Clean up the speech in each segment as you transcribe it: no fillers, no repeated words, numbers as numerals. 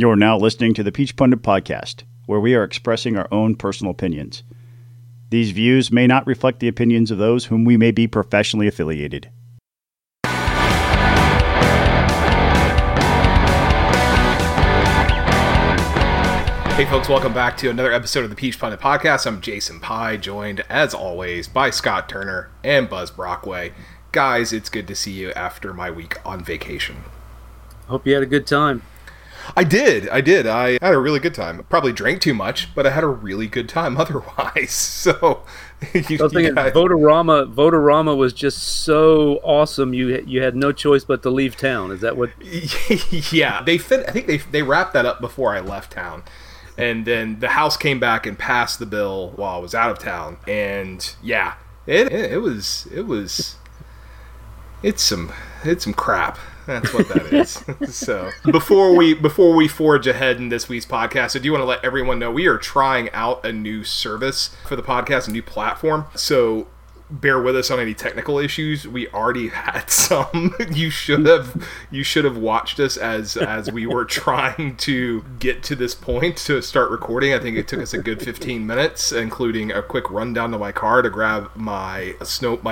You are now listening to the Peach Pundit Podcast, where we are expressing our own personal opinions. These views may not reflect the opinions of those whom we may be professionally affiliated. Hey folks, welcome back to another episode of the Peach Pundit Podcast. I'm Jason Pye, joined as always by Scott Turner and Buzz Brockway. Guys, it's good to see you after my week on vacation. Hope you had a good time. I did. I had a really good time. Probably drank too much, but I had a really good time otherwise. So, Votorama was just so awesome. You had no choice but to leave town. Is that what? Yeah, I think they wrapped that up before I left town. And then the House came back and passed the bill while I was out of town. And yeah, it's some crap. That's what that is. So before we forge ahead in this week's podcast, I do want to let everyone know we are trying out a new service for the podcast, a new platform. So bear with us on any technical issues. We already had some. You should have watched us as we were trying to get to this point to start recording. I think it took us a good 15 minutes, including a quick rundown to my car to grab my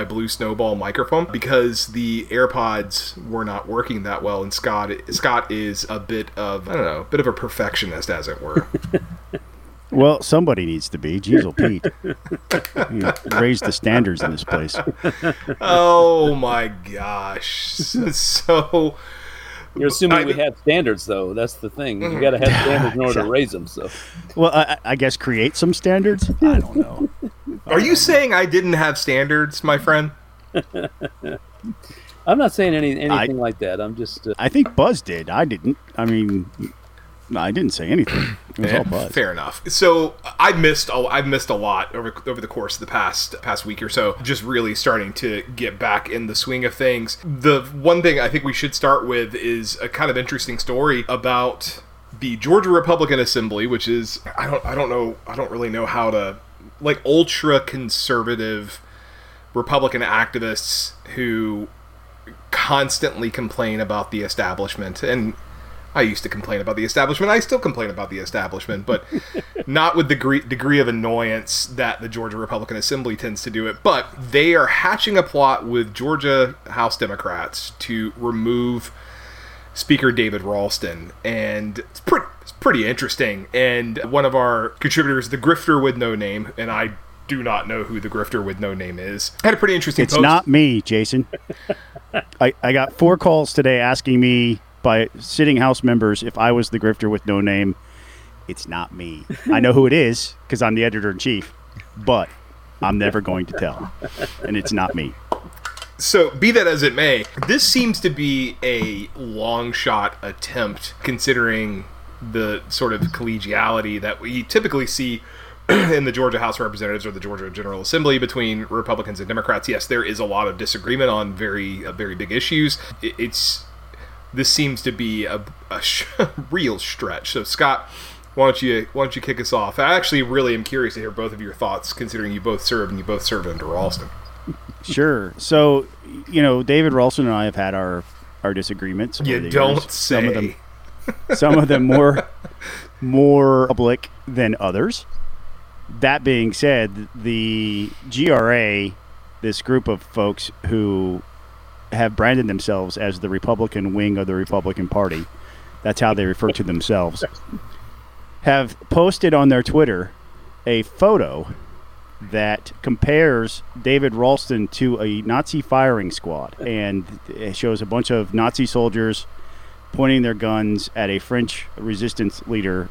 blue snowball microphone, because the AirPods were not working that well, and Scott is a bit of a perfectionist, as it were. Well, somebody needs to be. Jeez, old Pete. You raise the standards in this place. Oh, my gosh. So you're assuming we have standards, though. That's the thing. You got to have standards in order to raise them. So, well, I guess create some standards? I don't know. Are you saying I didn't have standards, my friend? I'm not saying anything like that. I'm just... I think Buzz did. I didn't. I mean... No, I didn't say anything. It was all Buzz. Fair enough. So I've missed a lot over the course of the past week or so, just really starting to get back in the swing of things. The one thing I think we should start with is a kind of interesting story about the Georgia Republican Assembly, which is, I don't really know how to, like, ultra conservative Republican activists who constantly complain about the establishment. And I used to complain about the establishment. I still complain about the establishment, but not with the degree of annoyance that the Georgia Republican Assembly tends to do it. But they are hatching a plot with Georgia House Democrats to remove Speaker David Ralston. And it's pretty interesting. And one of our contributors, the Grifter with no name, and I do not know who the Grifter with no name is, had a pretty interesting post. It's not me, Jason. I got 4 calls today asking me, by sitting House members, if I was the Grifter with no name. It's not me. I know who it is because I'm the editor-in-chief, but I'm never going to tell, and it's not me. So, be that as it may, this seems to be a long-shot attempt, considering the sort of collegiality that we typically see in the Georgia House of Representatives or the Georgia General Assembly between Republicans and Democrats. Yes, there is a lot of disagreement on very, very big issues. This seems to be a real stretch. So, Scott, why don't you kick us off? I actually really am curious to hear both of your thoughts, considering you both serve under Ralston. Sure. So, you know, David Ralston and I have had our disagreements. You don't years. Say. Some of them more public than others. That being said, the GRA, this group of folks who have branded themselves as the Republican wing of the Republican Party, that's how they refer to themselves, have posted on their Twitter a photo that compares David Ralston to a Nazi firing squad, and it shows a bunch of Nazi soldiers pointing their guns at a French resistance leader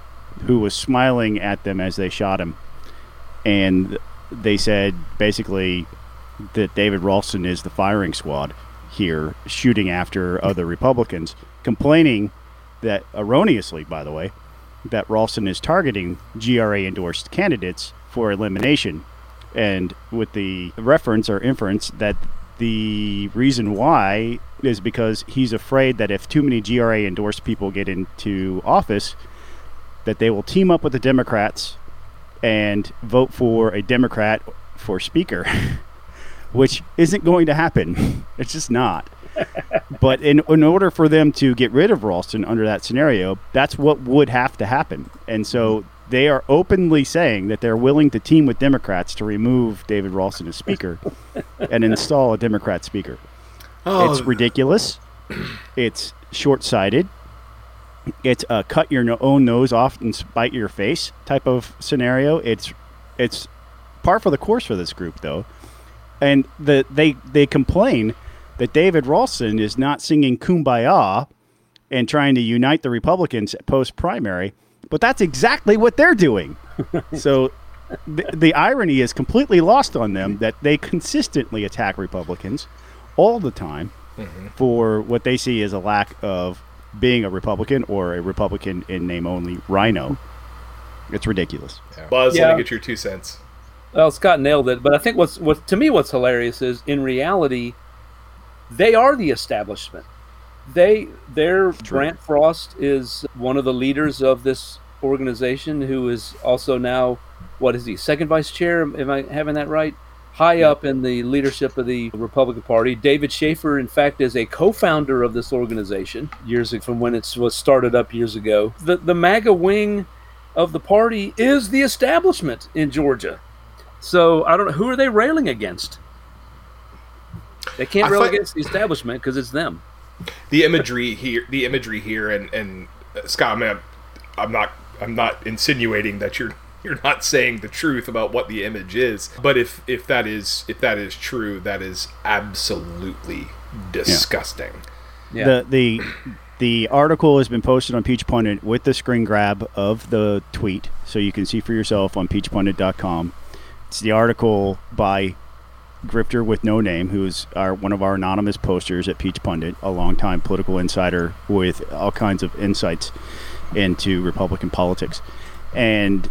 who was smiling at them as they shot him. And they said basically that David Ralston is the firing squad here, shooting after other Republicans, complaining that, erroneously by the way, that Ralston is targeting GRA endorsed candidates for elimination, and with the reference or inference that the reason why is because he's afraid that if too many GRA endorsed people get into office, that they will team up with the Democrats and vote for a Democrat for speaker. Which isn't going to happen. It's just not. But in order for them to get rid of Ralston under that scenario, that's what would have to happen. And so they are openly saying that they're willing to team with Democrats to remove David Ralston as Speaker and install a Democrat Speaker. Oh. It's ridiculous. It's short-sighted. It's a cut your own nose off and spite your face type of scenario. It's par for the course for this group, though. And they complain that David Ralston is not singing Kumbaya and trying to unite the Republicans post-primary, but that's exactly what they're doing. So the irony is completely lost on them that they consistently attack Republicans all the time for what they see as a lack of being a Republican or a Republican in name only rhino. It's ridiculous. Yeah. Buzz, let me get your 2 cents. Well, Scott nailed it, but I think what's hilarious is in reality they are the establishment. Their Brant Frost is one of the leaders of this organization, who is also now, what is he, second vice chair? Am I having that right? High up in the leadership of the Republican Party. David Schaefer, in fact, is a co-founder of this organization years ago, from when it was started up years ago. The MAGA wing of the party is the establishment in Georgia. So I don't know, who are they railing against? They can't rail against the establishment because it's them. The imagery here, and Scott, I'm not insinuating that you're not saying the truth about what the image is, but if that is true, that is absolutely disgusting. Yeah. The article has been posted on Peach Pundit with the screen grab of the tweet, so you can see for yourself on peachpundit.com. It's the article by Grifter with no name, who's one of our anonymous posters at Peach Pundit, a longtime political insider with all kinds of insights into Republican politics. And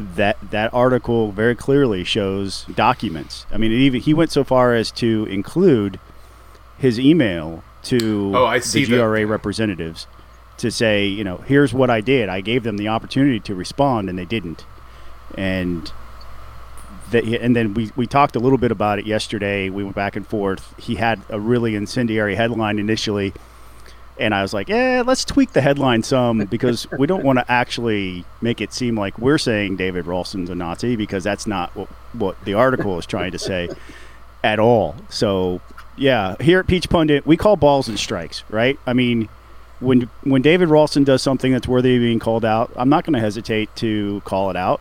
that article very clearly shows documents. I mean, he went so far as to include his email to the GRA representatives to say, you know, here's what I did. I gave them the opportunity to respond, and they didn't. And then we talked a little bit about it yesterday. We went back and forth. He had a really incendiary headline initially, and I was like, let's tweak the headline some, because we don't want to actually make it seem like we're saying David Ralston's a Nazi, because that's not what the article is trying to say at all. So, yeah, here at Peach Pundit, we call balls and strikes, right? I mean, when David Ralston does something that's worthy of being called out, I'm not going to hesitate to call it out.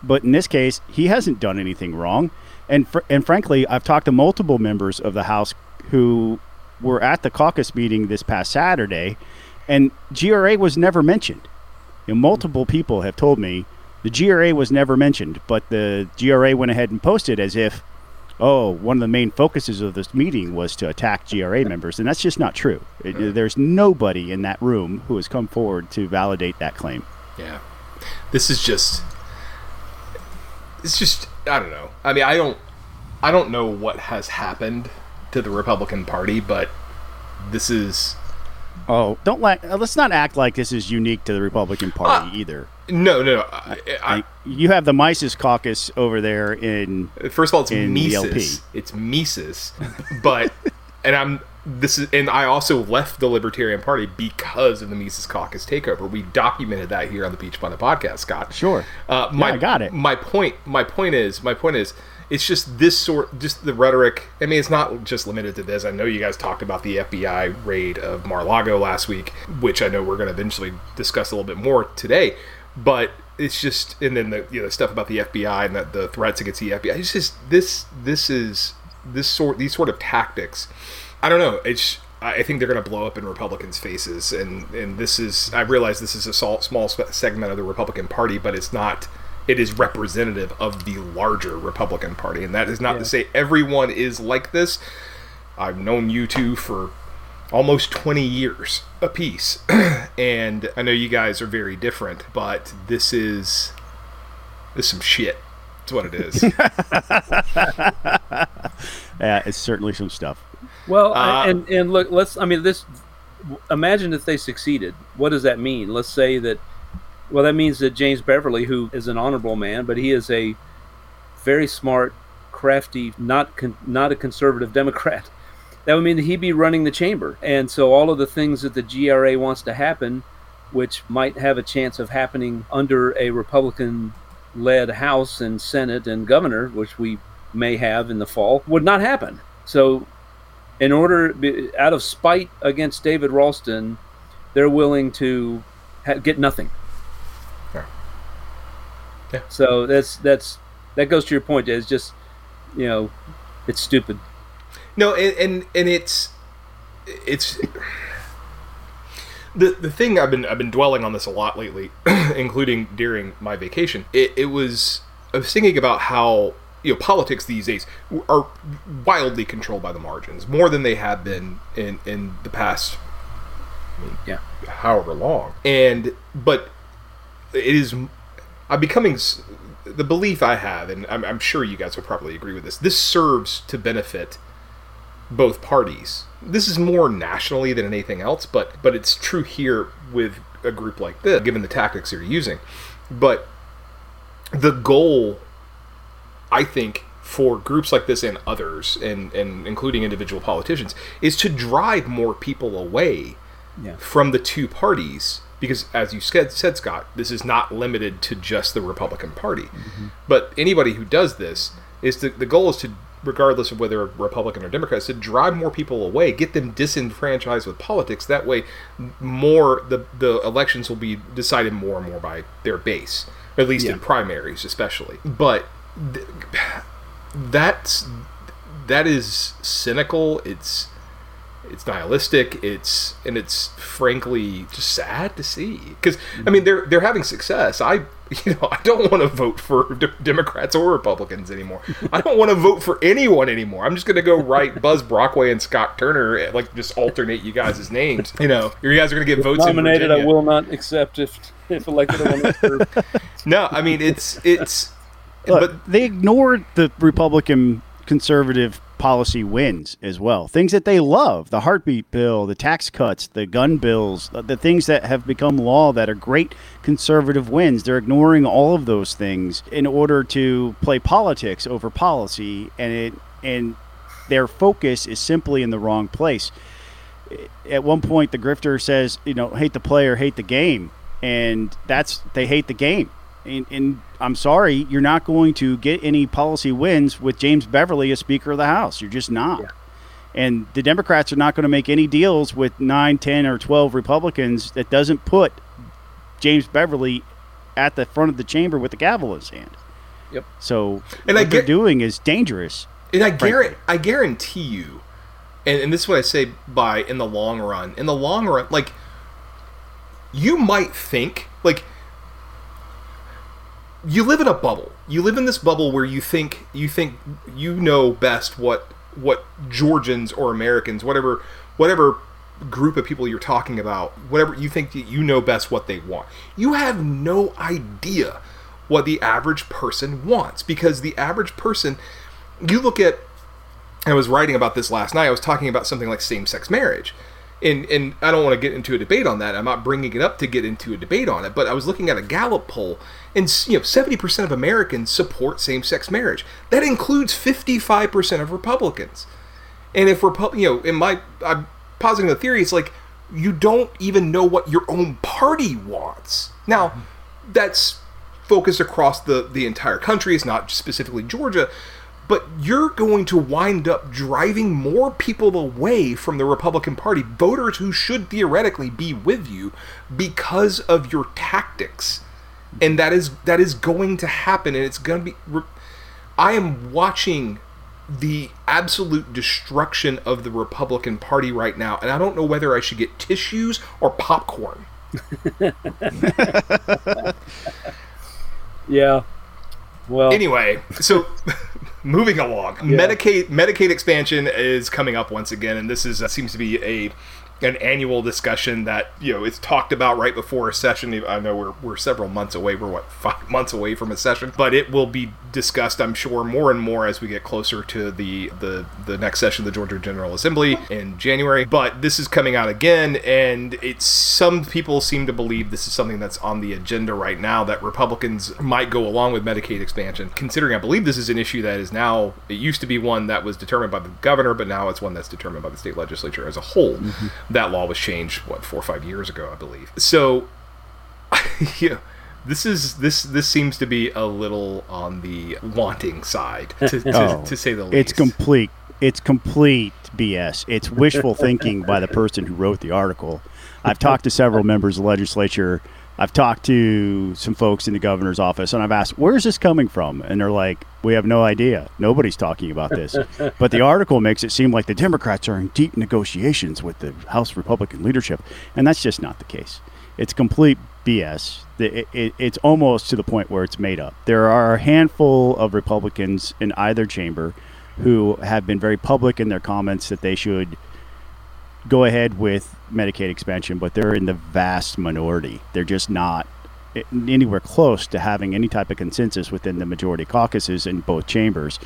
But in this case, he hasn't done anything wrong. And frankly, I've talked to multiple members of the House who were at the caucus meeting this past Saturday, and GRA was never mentioned. You know, multiple people have told me the GRA was never mentioned, but the GRA went ahead and posted as if, one of the main focuses of this meeting was to attack GRA members. And that's just not true. There's nobody in that room who has come forward to validate that claim. Yeah. This is just... It's just, I don't know. I mean, I don't know what has happened to the Republican Party, but this is... let's not act like this is unique to the Republican Party either. No. You have the Mises Caucus over there in... First of all, it's Mises. It's Mises. But, and I also left the Libertarian Party because of the Mises Caucus takeover. We documented that here on the Peach Pundit Podcast, Scott. Sure. I got it. My point is, it's just this just the rhetoric. I mean, it's not just limited to this. I know you guys talked about the FBI raid of Mar-a-Lago last week, which I know we're going to eventually discuss a little bit more today, but it's just, and then the stuff about the FBI and the threats against the FBI. It's just these sort of tactics. I don't know. I think they're going to blow up in Republicans' faces, and this is. I realize this is a small segment of the Republican Party, but it's not. It is representative of the larger Republican Party, and that is not to say everyone is like this. I've known you two for almost 20 years apiece, and I know you guys are very different, but this is some shit. It's what it is. Yeah, it's certainly some stuff. Well, and look, imagine if they succeeded. What does that mean? Let's say that, well, that means that James Beverly, who is an honorable man, but he is a very smart, crafty, not a conservative Democrat. that would mean that he'd be running the chamber. And so all of the things that the GRA wants to happen, which might have a chance of happening under a Republican-led House and Senate and governor, which we may have in the fall, would not happen. So in order, out of spite against David Ralston, they're willing to get nothing. Sure. Yeah. So that goes to your point. It's just, it's stupid. No, and it's the thing I've been dwelling on this a lot lately, including during my vacation. I was thinking about how politics these days are wildly controlled by the margins, more than they have been in the past, however long. But it is, I'm becoming, the belief I have, and I'm sure you guys would probably agree with this. This serves to benefit both parties. This is more nationally than anything else, but it's true here with a group like this, given the tactics they're using. But the goal, I think, for groups like this and others, and including individual politicians, is to drive more people away from the two parties. Because, as you said, Scott, this is not limited to just the Republican Party. Mm-hmm. But anybody who does this, the goal is to, regardless of whether Republican or Democrat, is to drive more people away, get them disenfranchised with politics. That way, the elections will be decided more and more by their base, at least in primaries especially. But that is cynical. It's nihilistic. It's frankly just sad to see, because they're having success. I don't want to vote for Democrats or Republicans anymore. I don't want to vote for anyone anymore. I'm just going to go write Buzz Brockway and Scott Turner, just alternate you guys' names. You guys are going to get votes. Nominated, I will not accept if elected. I will not serve. No, it's. Look, they ignored the Republican conservative policy wins as well. Things that they love, the heartbeat bill, the tax cuts, the gun bills, the things that have become law that are great conservative wins. They're ignoring all of those things in order to play politics over policy, and their focus is simply in the wrong place. At one point, the grifter says, hate the player, hate the game. And they hate the game. And I'm sorry, you're not going to get any policy wins with James Beverly as Speaker of the House. You're just not. Yeah. And the Democrats are not going to make any deals with 9, 10, or 12 Republicans that doesn't put James Beverly at the front of the chamber with the gavel in his hand. Yep. So they're doing is dangerous. And I guarantee you, and this is what I say by in the long run, you might think, you live in a bubble. You live in this bubble where you think you know best what Georgians or Americans, whatever group of people you're talking about, whatever you think that you know best what they want. You have no idea what the average person wants, because the average person, you look at, I was writing about this last night. I was talking about something like same-sex marriage. And I don't want to get into a debate on that. I'm not bringing it up to get into a debate on it. But I was looking at a Gallup poll, and 70% of Americans support same-sex marriage. That includes 55% of Republicans. And if I'm positing the theory, it's you don't even know what your own party wants. Now, that's focused across the entire country. It's not specifically Georgia. But you're going to wind up driving more people away from the Republican Party, voters who should theoretically be with you, because of your tactics. And that is going to happen, and it's going to be... I am watching the absolute destruction of the Republican Party right now, and I don't know whether I should get tissues or popcorn. Yeah. Well... Anyway, so... Moving along, Medicaid expansion is coming up once again, and this seems to be an annual discussion that it's talked about right before a session. I know we're several months away. We're 5 months away from a session, but it will be discussed, I'm sure, more and more as we get closer to the next session of the Georgia General Assembly in January. But this is coming out again, and it's, some people seem to believe this is something that's on the agenda right now, that Republicans might go along with Medicaid expansion, considering I believe this is an issue that is now, it used to be one that was determined by the governor, but now it's one that's determined by the state legislature as a whole. Mm-hmm. That law was changed, 4 or 5 years ago, I believe. So, yeah. This seems to be a little on the wanting side, to say the least. It's complete BS. It's wishful thinking by the person who wrote the article. I've talked to several members of the legislature. I've talked to some folks in the governor's office, and I've asked, where's this coming from? And they're like, we have no idea. Nobody's talking about this. But the article makes it seem like the Democrats are in deep negotiations with the House Republican leadership, and that's just not the case. It's complete BS. It's almost to the point where it's made up. There are a handful of Republicans in either chamber who have been very public in their comments that they should go ahead with Medicaid expansion, but they're in the vast minority. They're just not anywhere close to having any type of consensus within the majority caucuses in both chambers.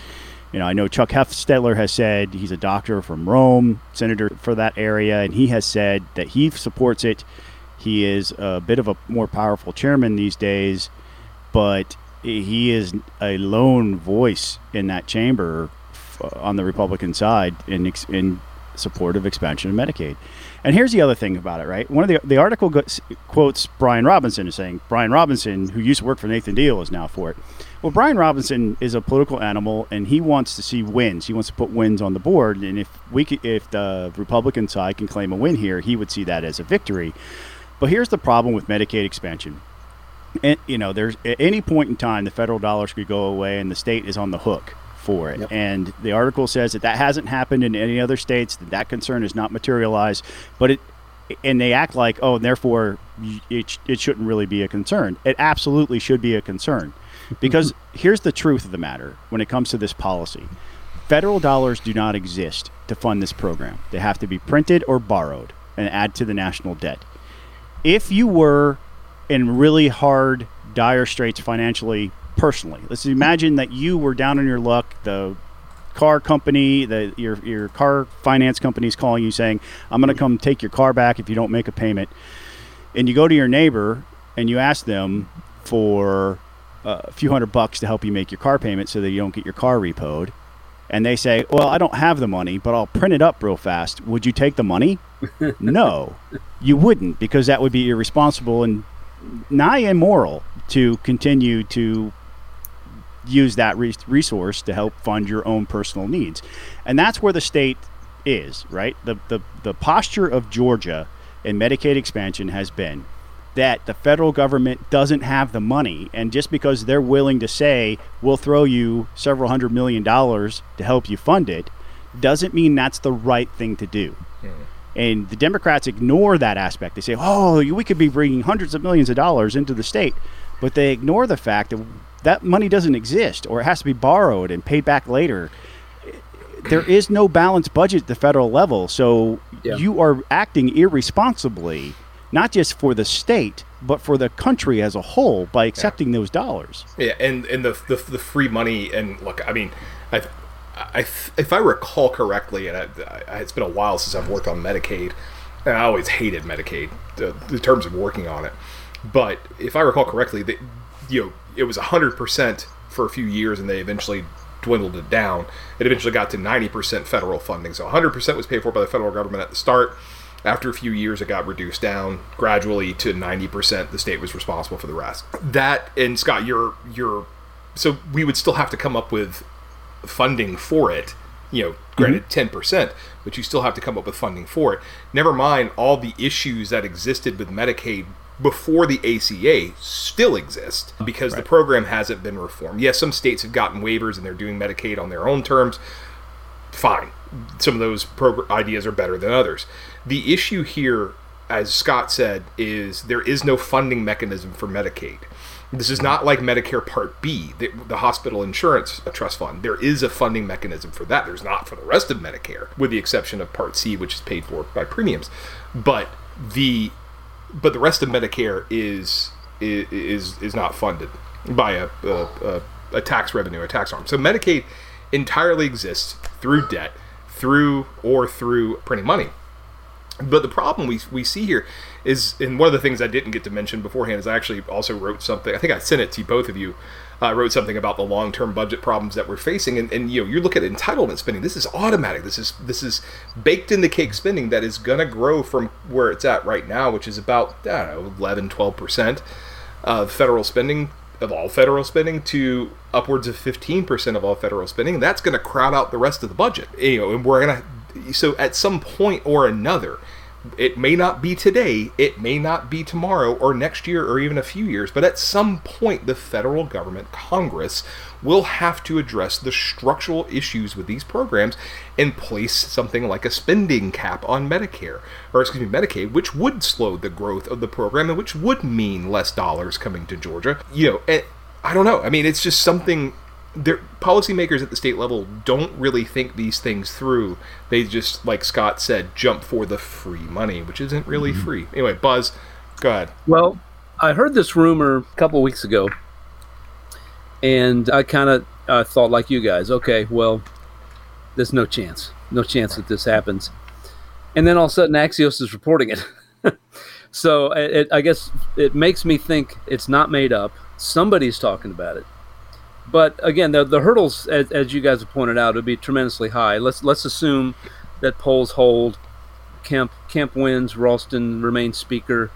You know, I know Chuck Hefstetler has said, he's a doctor from Rome, senator for that area, and he has said that he supports it. He is a bit of a more powerful chairman these days, but he is a lone voice in that chamber on the Republican side in support of expansion of Medicaid. And here's the other thing about it, right? One of the article quotes Brian Robinson as saying, Brian Robinson, who used to work for Nathan Deal, is now for it. Well, Brian Robinson is a political animal, and he wants to see wins. He wants to put wins on the board, and if the Republican side can claim a win here, he would see that as a victory. But here's the problem with Medicaid expansion. And, you know, there's, at any point in time, the federal dollars could go away and the state is on the hook for it. Yep. And the article says that hasn't happened in any other states, that concern is not materialized. But and they act like, oh, and therefore it shouldn't really be a concern. It absolutely should be a concern, because here's the truth of the matter when it comes to this policy. Federal dollars do not exist to fund this program. They have to be printed or borrowed and add to the national debt. If you were in really hard, dire straits financially, personally, let's imagine that you were down on your luck, the car company, your car finance company is calling you saying, I'm going to come take your car back if you don't make a payment. And you go to your neighbor and you ask them for a few $100s to help you make your car payment so that you don't get your car repoed. And they say, well, I don't have the money, but I'll print it up real fast. Would you take the money? No, you wouldn't, because that would be irresponsible and nigh immoral to continue to use that resource to help fund your own personal needs. And that's where the state is, right? The posture of Georgia in Medicaid expansion has been that the federal government doesn't have the money, and just because they're willing to say, we'll throw you several $100 million to help you fund it, doesn't mean that's the right thing to do. And the Democrats ignore that aspect. They say, oh, we could be bringing hundreds of millions of dollars into the state, but they ignore the fact that money doesn't exist, or it has to be borrowed and paid back later. There is no balanced budget at the federal level, so you are acting irresponsibly, not just for the state, but for the country as a whole, by accepting those dollars. Yeah, and the free money, and look, I mean, if I recall correctly, and it's been a while since I've worked on Medicaid, and I always hated Medicaid in terms of working on it, but if I recall correctly, it was 100% for a few years, and they eventually dwindled it down. It eventually got to 90% federal funding, so 100% was paid for by the federal government at the start. After a few years, it got reduced down gradually to 90%. The state was responsible for the rest. That, and Scott, you're so we would still have to come up with funding for it. You know, granted, 10%, but you still have to come up with funding for it. Never mind all the issues that existed with Medicaid before the ACA still exist, because the program hasn't been reformed. Yes, some states have gotten waivers and they're doing Medicaid on their own terms. Fine. Some of those ideas are better than others. The issue here, as Scott said, is there is no funding mechanism for Medicaid. This is not like Medicare Part B, the hospital insurance trust fund. There is a funding mechanism for that. There's not for the rest of Medicare, with the exception of Part C, which is paid for by premiums. But the rest of Medicare is not funded by a a tax revenue, a tax arm. So Medicaid entirely exists through debt, through printing money. But the problem we see here is, and one of the things I didn't get to mention beforehand is I actually also wrote something. I think I sent it to both of you. I wrote something about the long-term budget problems that we're facing, and you know, you look at entitlement spending. This is automatic. This is baked in the cake spending that is going to grow from where it's at right now, which is about 11-12% of federal spending, of all federal spending, to upwards of 15% of all federal spending. And that's going to crowd out the rest of the budget. You know, and we're going to, so at some point or another, it may not be today, it may not be tomorrow or next year or even a few years, but at some point the federal government, Congress, will have to address the structural issues with these programs and place something like a spending cap on Medicaid, which would slow the growth of the program and which would mean less dollars coming to Georgia. You know, and I don't know. I mean, it's just something. Policymakers at the state level don't really think these things through. They just, like Scott said, jump for the free money, which isn't really free. Anyway, Buzz, go ahead. Well, I heard this rumor a couple of weeks ago, and I kind of thought like you guys, okay, well, there's no chance that this happens. And then all of a sudden, Axios is reporting it. So I guess it makes me think it's not made up. Somebody's talking about it. But again, the hurdles, as you guys have pointed out, would be tremendously high. Let's assume that polls hold, Kemp wins, Ralston remains Speaker,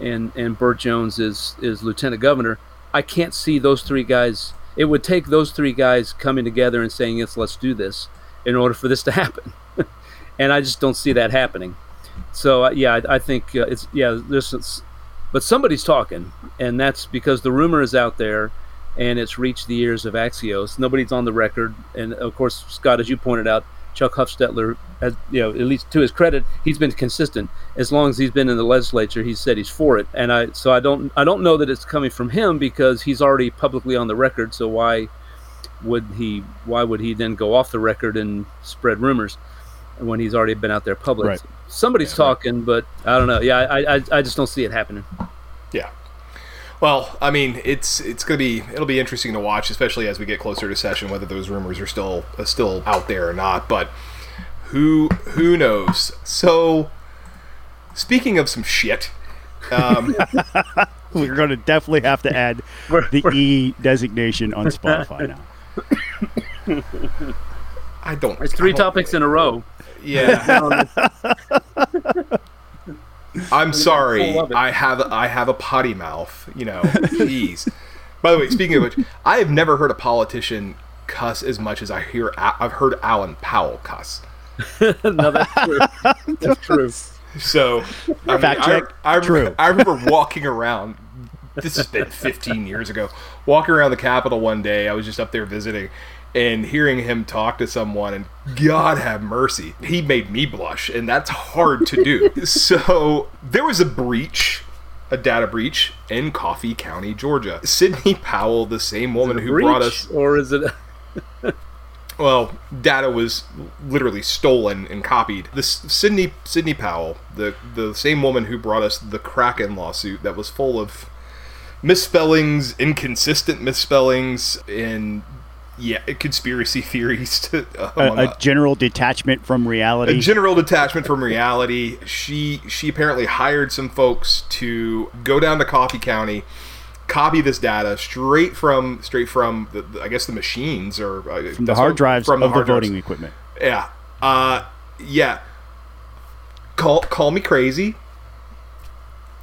and Burt Jones is Lieutenant Governor. I can't see those three guys. It would take those three guys coming together and saying, yes, let's do this, in order for this to happen. And I just don't see that happening. So I think but somebody's talking, and that's because the rumor is out there. And it's reached the ears of Axios. Nobody's on the record, and of course, Scott, as you pointed out, Chuck Hefstetler, has, you know, at least to his credit, he's been consistent. As long as he's been in the legislature, he's said he's for it. And I don't know that it's coming from him because he's already publicly on the record. So why would he then go off the record and spread rumors when he's already been out there public? Right. Somebody's talking, but I don't know. Yeah, I just don't see it happening. Yeah. Well, I mean, it'll be interesting to watch, especially as we get closer to session, whether those rumors are still out there or not. But who knows? So, speaking of some shit, we're going to definitely have to add the E designation on Spotify now. I don't. There's three topics in a row. Yeah. I'm sorry, I have a potty mouth, you know, jeez. By the way, speaking of which, I have never heard a politician cuss as much as I've heard Alan Powell cuss. No, that's true. So, I remember walking around, this has been 15 years ago, walking around the Capitol one day, I was just up there visiting, and hearing him talk to someone, and God have mercy, he made me blush, and that's hard to do. So there was a data breach in Coffee County, Georgia. Sidney Powell, the same woman who brought us, or is it? Well, data was literally stolen and copied. This Sidney Powell, the same woman who brought us the Kraken lawsuit that was full of misspellings, inconsistent misspellings, and. Yeah, conspiracy theories. A general detachment from reality. A general detachment from reality. She apparently hired some folks to go down to Coffee County, copy this data straight from the, I guess the machines or from the hard drives of the voting equipment. Yeah, yeah. Call me crazy.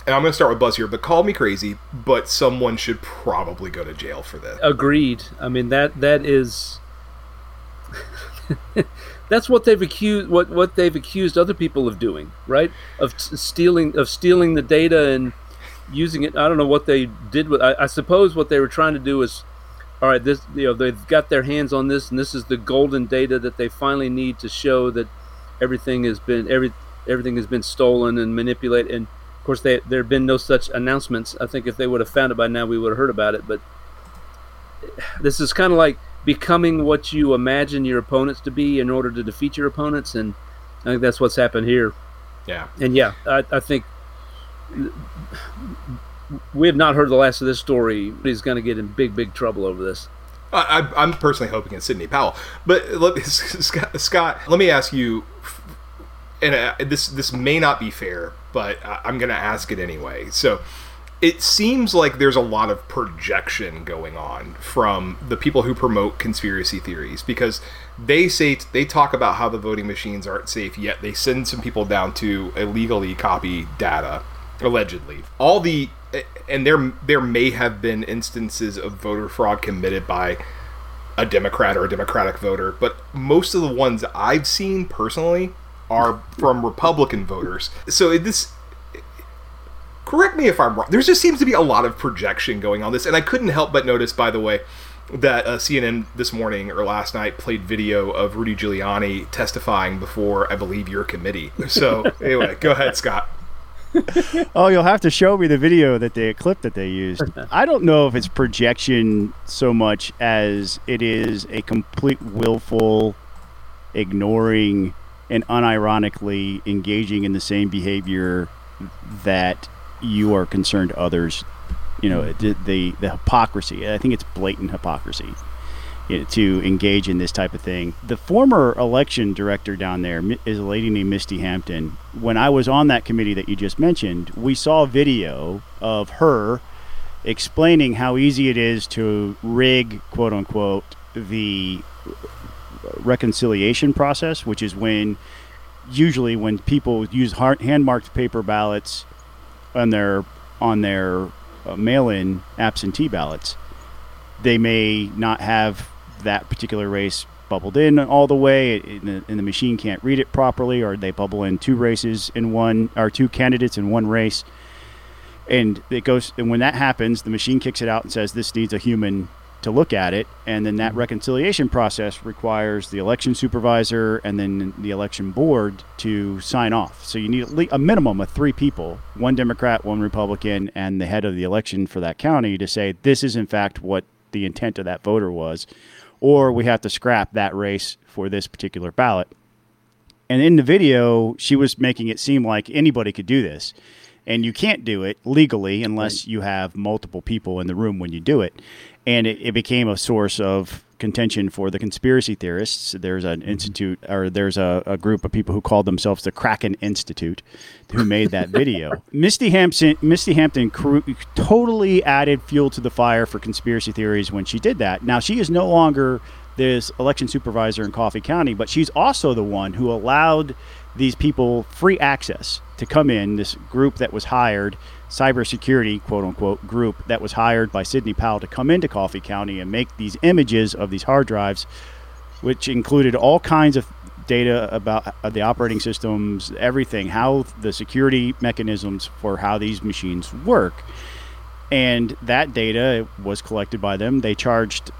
And I'm going to start with Buzz here, but call me crazy, but someone should probably go to jail for this. Agreed. I mean, that is that's what they've accused other people of doing, right? Of stealing the data and using it. I don't know what they did with. I suppose what they were trying to do is, all right, this, you know, they've got their hands on this, and this is the golden data that they finally need to show that everything has been stolen and manipulated. And of course, there have been no such announcements. I think if they would have found it by now, we would have heard about it. But this is kind of like becoming what you imagine your opponents to be in order to defeat your opponents, and I think that's what's happened here. Yeah. And yeah, I think we have not heard the last of this story. He's going to get in big, big trouble over this. I'm personally hoping it's Sidney Powell. But Scott, let me ask you, and this may not be fair, but I'm going to ask it anyway. So it seems like there's a lot of projection going on from the people who promote conspiracy theories, because they talk about how the voting machines aren't safe, yet they send some people down to illegally copy data, allegedly. And there may have been instances of voter fraud committed by a Democrat or a Democratic voter, but most of the ones I've seen personally are from Republican voters. So correct me if I'm wrong, there just seems to be a lot of projection going on this, and I couldn't help but notice, by the way, that CNN this morning or last night played video of Rudy Giuliani testifying before, I believe, your committee. So anyway, go ahead, Scott. Oh, you'll have to show me the video clip that they used. I don't know if it's projection so much as it is a complete willful ignoring and unironically engaging in the same behavior that you are concerned others. You know, the hypocrisy. I think it's blatant hypocrisy to engage in this type of thing. The former election director down there is a lady named Misty Hampton. When I was on that committee that you just mentioned, we saw video of her explaining how easy it is to rig, quote unquote, the reconciliation process, which is when people use hand-marked paper ballots on their mail-in absentee ballots. They may not have that particular race bubbled in all the way, and the machine can't read it properly, or they bubble in two races in one, or two candidates in one race, and it goes. And when that happens, the machine kicks it out and says this needs a human to look at it, and then that reconciliation process requires the election supervisor and then the election board to sign off. So you need at least a minimum of three people, one Democrat, one Republican, and the head of the election for that county to say this is in fact what the intent of that voter was, or we have to scrap that race for this particular ballot. And in the video, she was making it seem like anybody could do this, and you can't do it legally unless you have multiple people in the room when you do it. And it became a source of contention for the conspiracy theorists. There's an institute, or there's a group of people who called themselves the Kraken Institute, who made that video. Misty Hampton totally added fuel to the fire for conspiracy theories when she did that. Now, she is no longer this election supervisor in Coffee County, but she's also the one who allowed these people free access to come in, this group that was hired, cybersecurity, quote unquote, group that was hired by Sidney Powell to come into Coffee County and make these images of these hard drives, which included all kinds of data about the operating systems, everything, how the security mechanisms for how these machines work. And that data was collected by them. They charged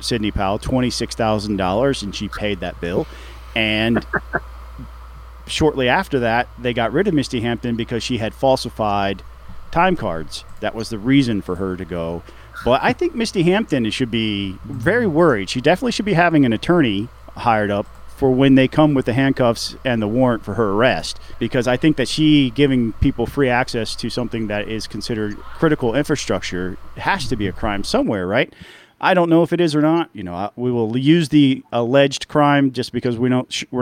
Sidney Powell $26,000, and she paid that bill. And shortly after that, they got rid of Misty Hampton because she had falsified time cards. That was the reason for her to go. But I think Misty Hampton should be very worried. She definitely should be having an attorney hired up for when they come with the handcuffs and the warrant for her arrest, because I think that she giving people free access to something that is considered critical infrastructure has to be a crime somewhere, right? I don't know if it is or not. You know, we will use the alleged crime just because we're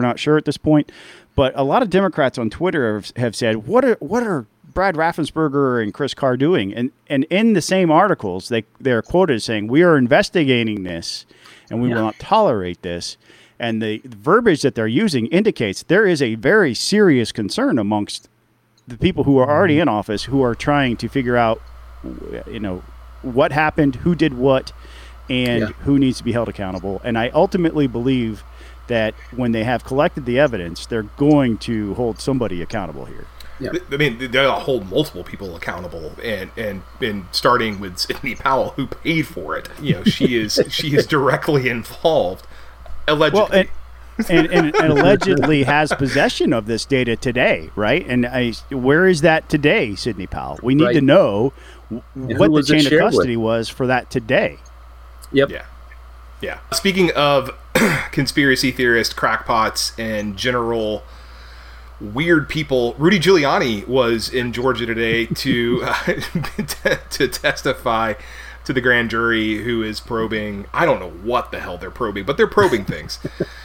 not sure at this point. But a lot of Democrats on Twitter have said, "What are Brad Raffensperger and Chris Carr doing?" And in the same articles, they're quoted as saying, "We are investigating this, and we will not tolerate this." And the verbiage that they're using indicates there is a very serious concern amongst the people who are already in office, who are trying to figure out, you know, what happened, who did what, and who needs to be held accountable. And I ultimately believe that when they have collected the evidence, they're going to hold somebody accountable here. Yeah. I mean, they're going to hold multiple people accountable, and starting with Sidney Powell, who paid for it. You know, she is directly involved, allegedly. Well, and allegedly has possession of this data today, right? And where is that today, Sidney Powell? We need to know what the chain of custody was for that today. Yep. Yeah. Speaking of conspiracy theorists, crackpots, and general weird people, Rudy Giuliani was in Georgia today to testify to the grand jury who is probing, I don't know what the hell they're probing, but they're probing things.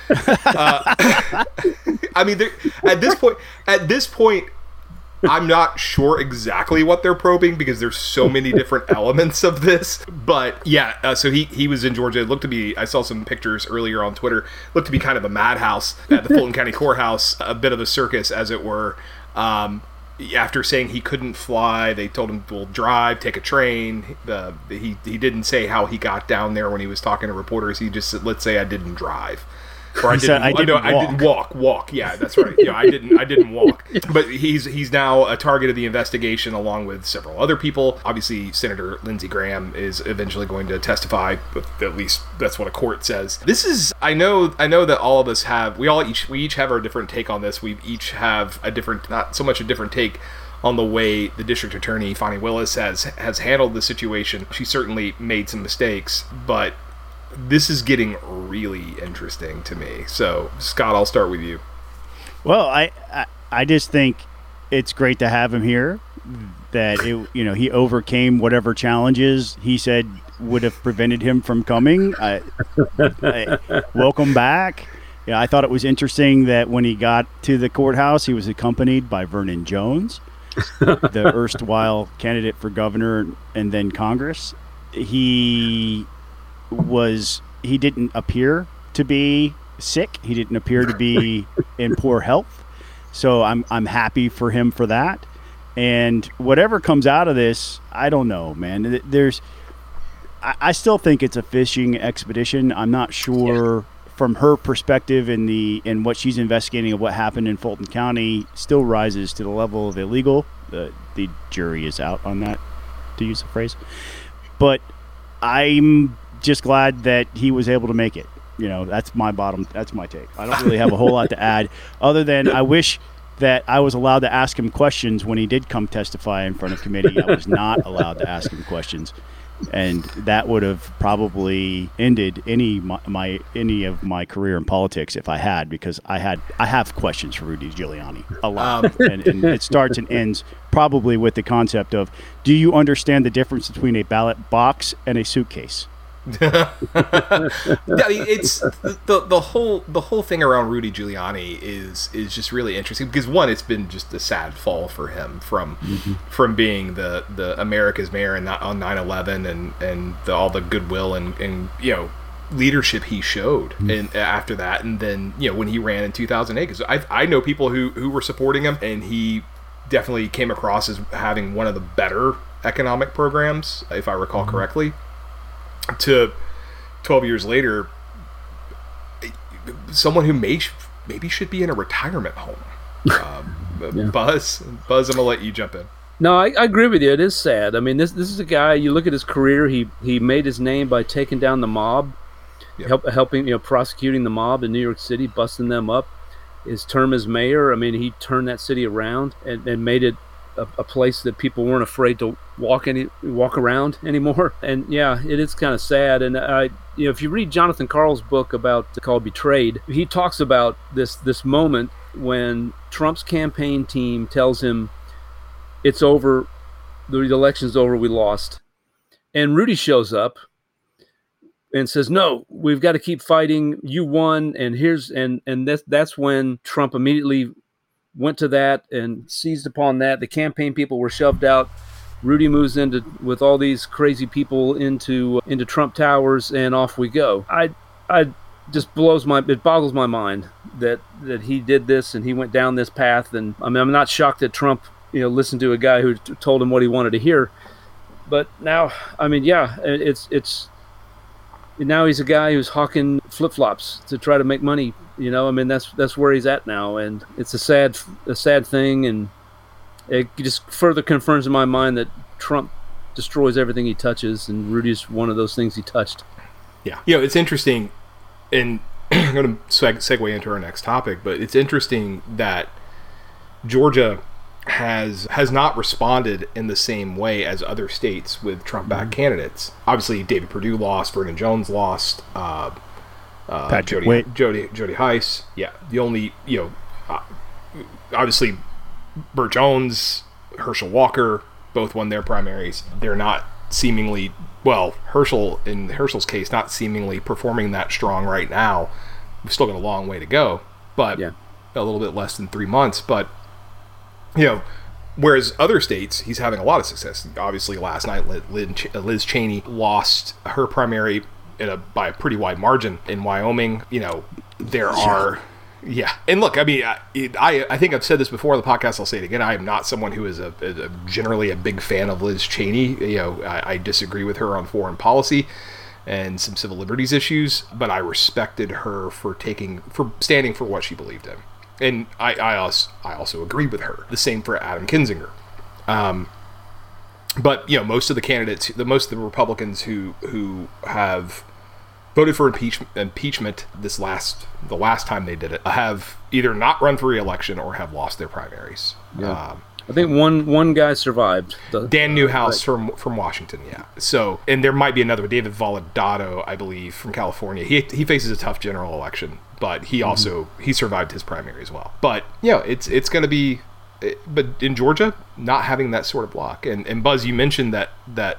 I mean, at this point, I'm not sure exactly what they're probing because there's so many different elements of this. But yeah, so he was in Georgia. It looked to be, I saw some pictures earlier on Twitter, looked to be kind of a madhouse at the Fulton County Courthouse, a bit of a circus, as it were. After saying he couldn't fly, they told him, we'll drive, take a train. He didn't say how he got down there when he was talking to reporters. He just said, let's say I didn't drive. Or I didn't walk. Yeah, that's right. Yeah, I didn't walk. But he's now a target of the investigation along with several other people. Obviously, Senator Lindsey Graham is eventually going to testify, but at least that's what a court says. This is, I know that all of us have, we each have our different take on this. We each have a different, not so much a different take on the way the district attorney, Fani Willis, has handled the situation. She certainly made some mistakes, but this is getting really interesting to me. So, Scott, I'll start with you. Well, I just think it's great to have him here, that it, you know, he overcame whatever challenges he said would have prevented him from coming. Welcome back. Yeah, I thought it was interesting that when he got to the courthouse, he was accompanied by Vernon Jones, the erstwhile candidate for governor and then Congress. He didn't appear to be sick. He didn't appear to be in poor health. So I'm happy for him for that. And whatever comes out of this, I don't know, man. I still think it's a fishing expedition. I'm not sure from her perspective in what she's investigating of what happened in Fulton County still rises to the level of illegal. The jury is out on that, to use the phrase. But I'm just glad that he was able to make it. You know, that's my take. I don't really have a whole lot to add other than I wish that I was allowed to ask him questions when he did come testify in front of committee. I was not allowed to ask him questions, and that would have probably ended any of my career in politics if I had, because I have questions for Rudy Giuliani a lot, and it starts and ends probably with the concept of, do you understand the difference between a ballot box and a suitcase? It's the whole thing around Rudy Giuliani is just really interesting because, one, it's been just a sad fall for him from being the America's mayor and on 9/11 and all the goodwill and you know, leadership he showed and after that, and then, you know, when he ran in 2008, because I know people who were supporting him, and he definitely came across as having one of the better economic programs, if I recall correctly. To 12 years later, someone who maybe should be in a retirement home. Yeah. Buzz, I'm going to let you jump in. No, I agree with you. It is sad. I mean, this is a guy, you look at his career, he made his name by taking down the mob, helping, you know, prosecuting the mob in New York City, busting them up. His term as mayor, I mean, he turned that city around and made it a place that people weren't afraid to walk around anymore. And yeah, it is kind of sad. And I, you know, if you read Jonathan Karl's book called Betrayed, he talks about this moment when Trump's campaign team tells him it's over, the election's over, we lost, and Rudy shows up and says, no, we've got to keep fighting. You won, and that's when Trump immediately went to that and seized upon that. The campaign people were shoved out. Rudy moves into with all these crazy people into Trump Towers, and off we go. It boggles my mind that he did this and he went down this path. And I mean, I'm not shocked that Trump, you know, listened to a guy who told him what he wanted to hear. But now, I mean, yeah, it's now he's a guy who's hawking flip-flops to try to make money. You know, I mean, that's where he's at now, and it's a sad thing, and it just further confirms in my mind that Trump destroys everything he touches, and Rudy's one of those things he touched. Yeah, you know, it's interesting, and I'm going to segue into our next topic, but it's interesting that Georgia has not responded in the same way as other states with Trump-backed candidates. Obviously, David Perdue lost, Vernon Jones lost. Jody Heiss, yeah. The only, you know, obviously Burt Jones, Herschel Walker, both won their primaries. They're not seemingly, well, in Herschel's case, not seemingly performing that strong right now. We've still got a long way to go, but a little bit less than 3 months. But, you know, whereas other states, he's having a lot of success. Obviously, last night, Liz Cheney lost her primary by a pretty wide margin in Wyoming. You know, and look, I mean, I think I've said this before on the podcast. I'll say it again. I am not someone who is generally a big fan of Liz Cheney. You know, I disagree with her on foreign policy and some civil liberties issues, but I respected her for standing for what she believed in. And I also agree with her. The same for Adam Kinzinger. But, you know, most of the Republicans who have voted for impeachment the last time they did it have either not run for re-election or have lost their primaries. Yeah. I think one guy survived. Dan Newhouse from Washington, yeah. So, and there might be another, David Valladolid, I believe, from California. He faces a tough general election, but he also he survived his primary as well. But, you know, it's going to be, but in Georgia, not having that sort of block. And Buzz, you mentioned that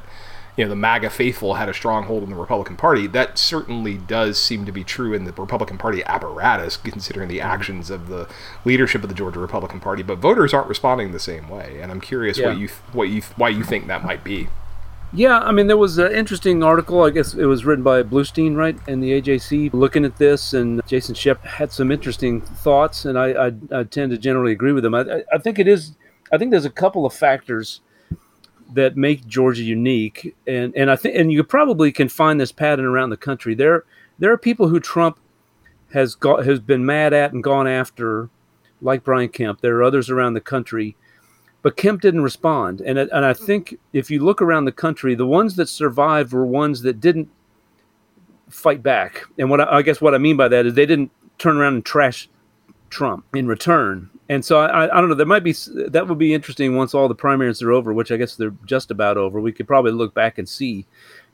you know, the MAGA faithful had a stronghold in the Republican Party. That certainly does seem to be true in the Republican Party apparatus, considering the actions of the leadership of the Georgia Republican Party. But voters aren't responding the same way, and I'm curious why you think that might be. Yeah, I mean, there was an interesting article. I guess it was written by Bluestein, right, and the AJC, looking at this, and Jason Shep had some interesting thoughts, and I tend to generally agree with him. I think it is. I think there's a couple of factors that make Georgia unique, and I think, and you probably can find this pattern around the country. There are people who Trump has been mad at and gone after, like Brian Kemp. There are others around the country, but Kemp didn't respond. And I think if you look around the country, the ones that survived were ones that didn't fight back. And what I mean by that is they didn't turn around and trash Trump in return. And so I don't know, that would be interesting once all the primaries are over, which I guess they're just about over. We could probably look back and see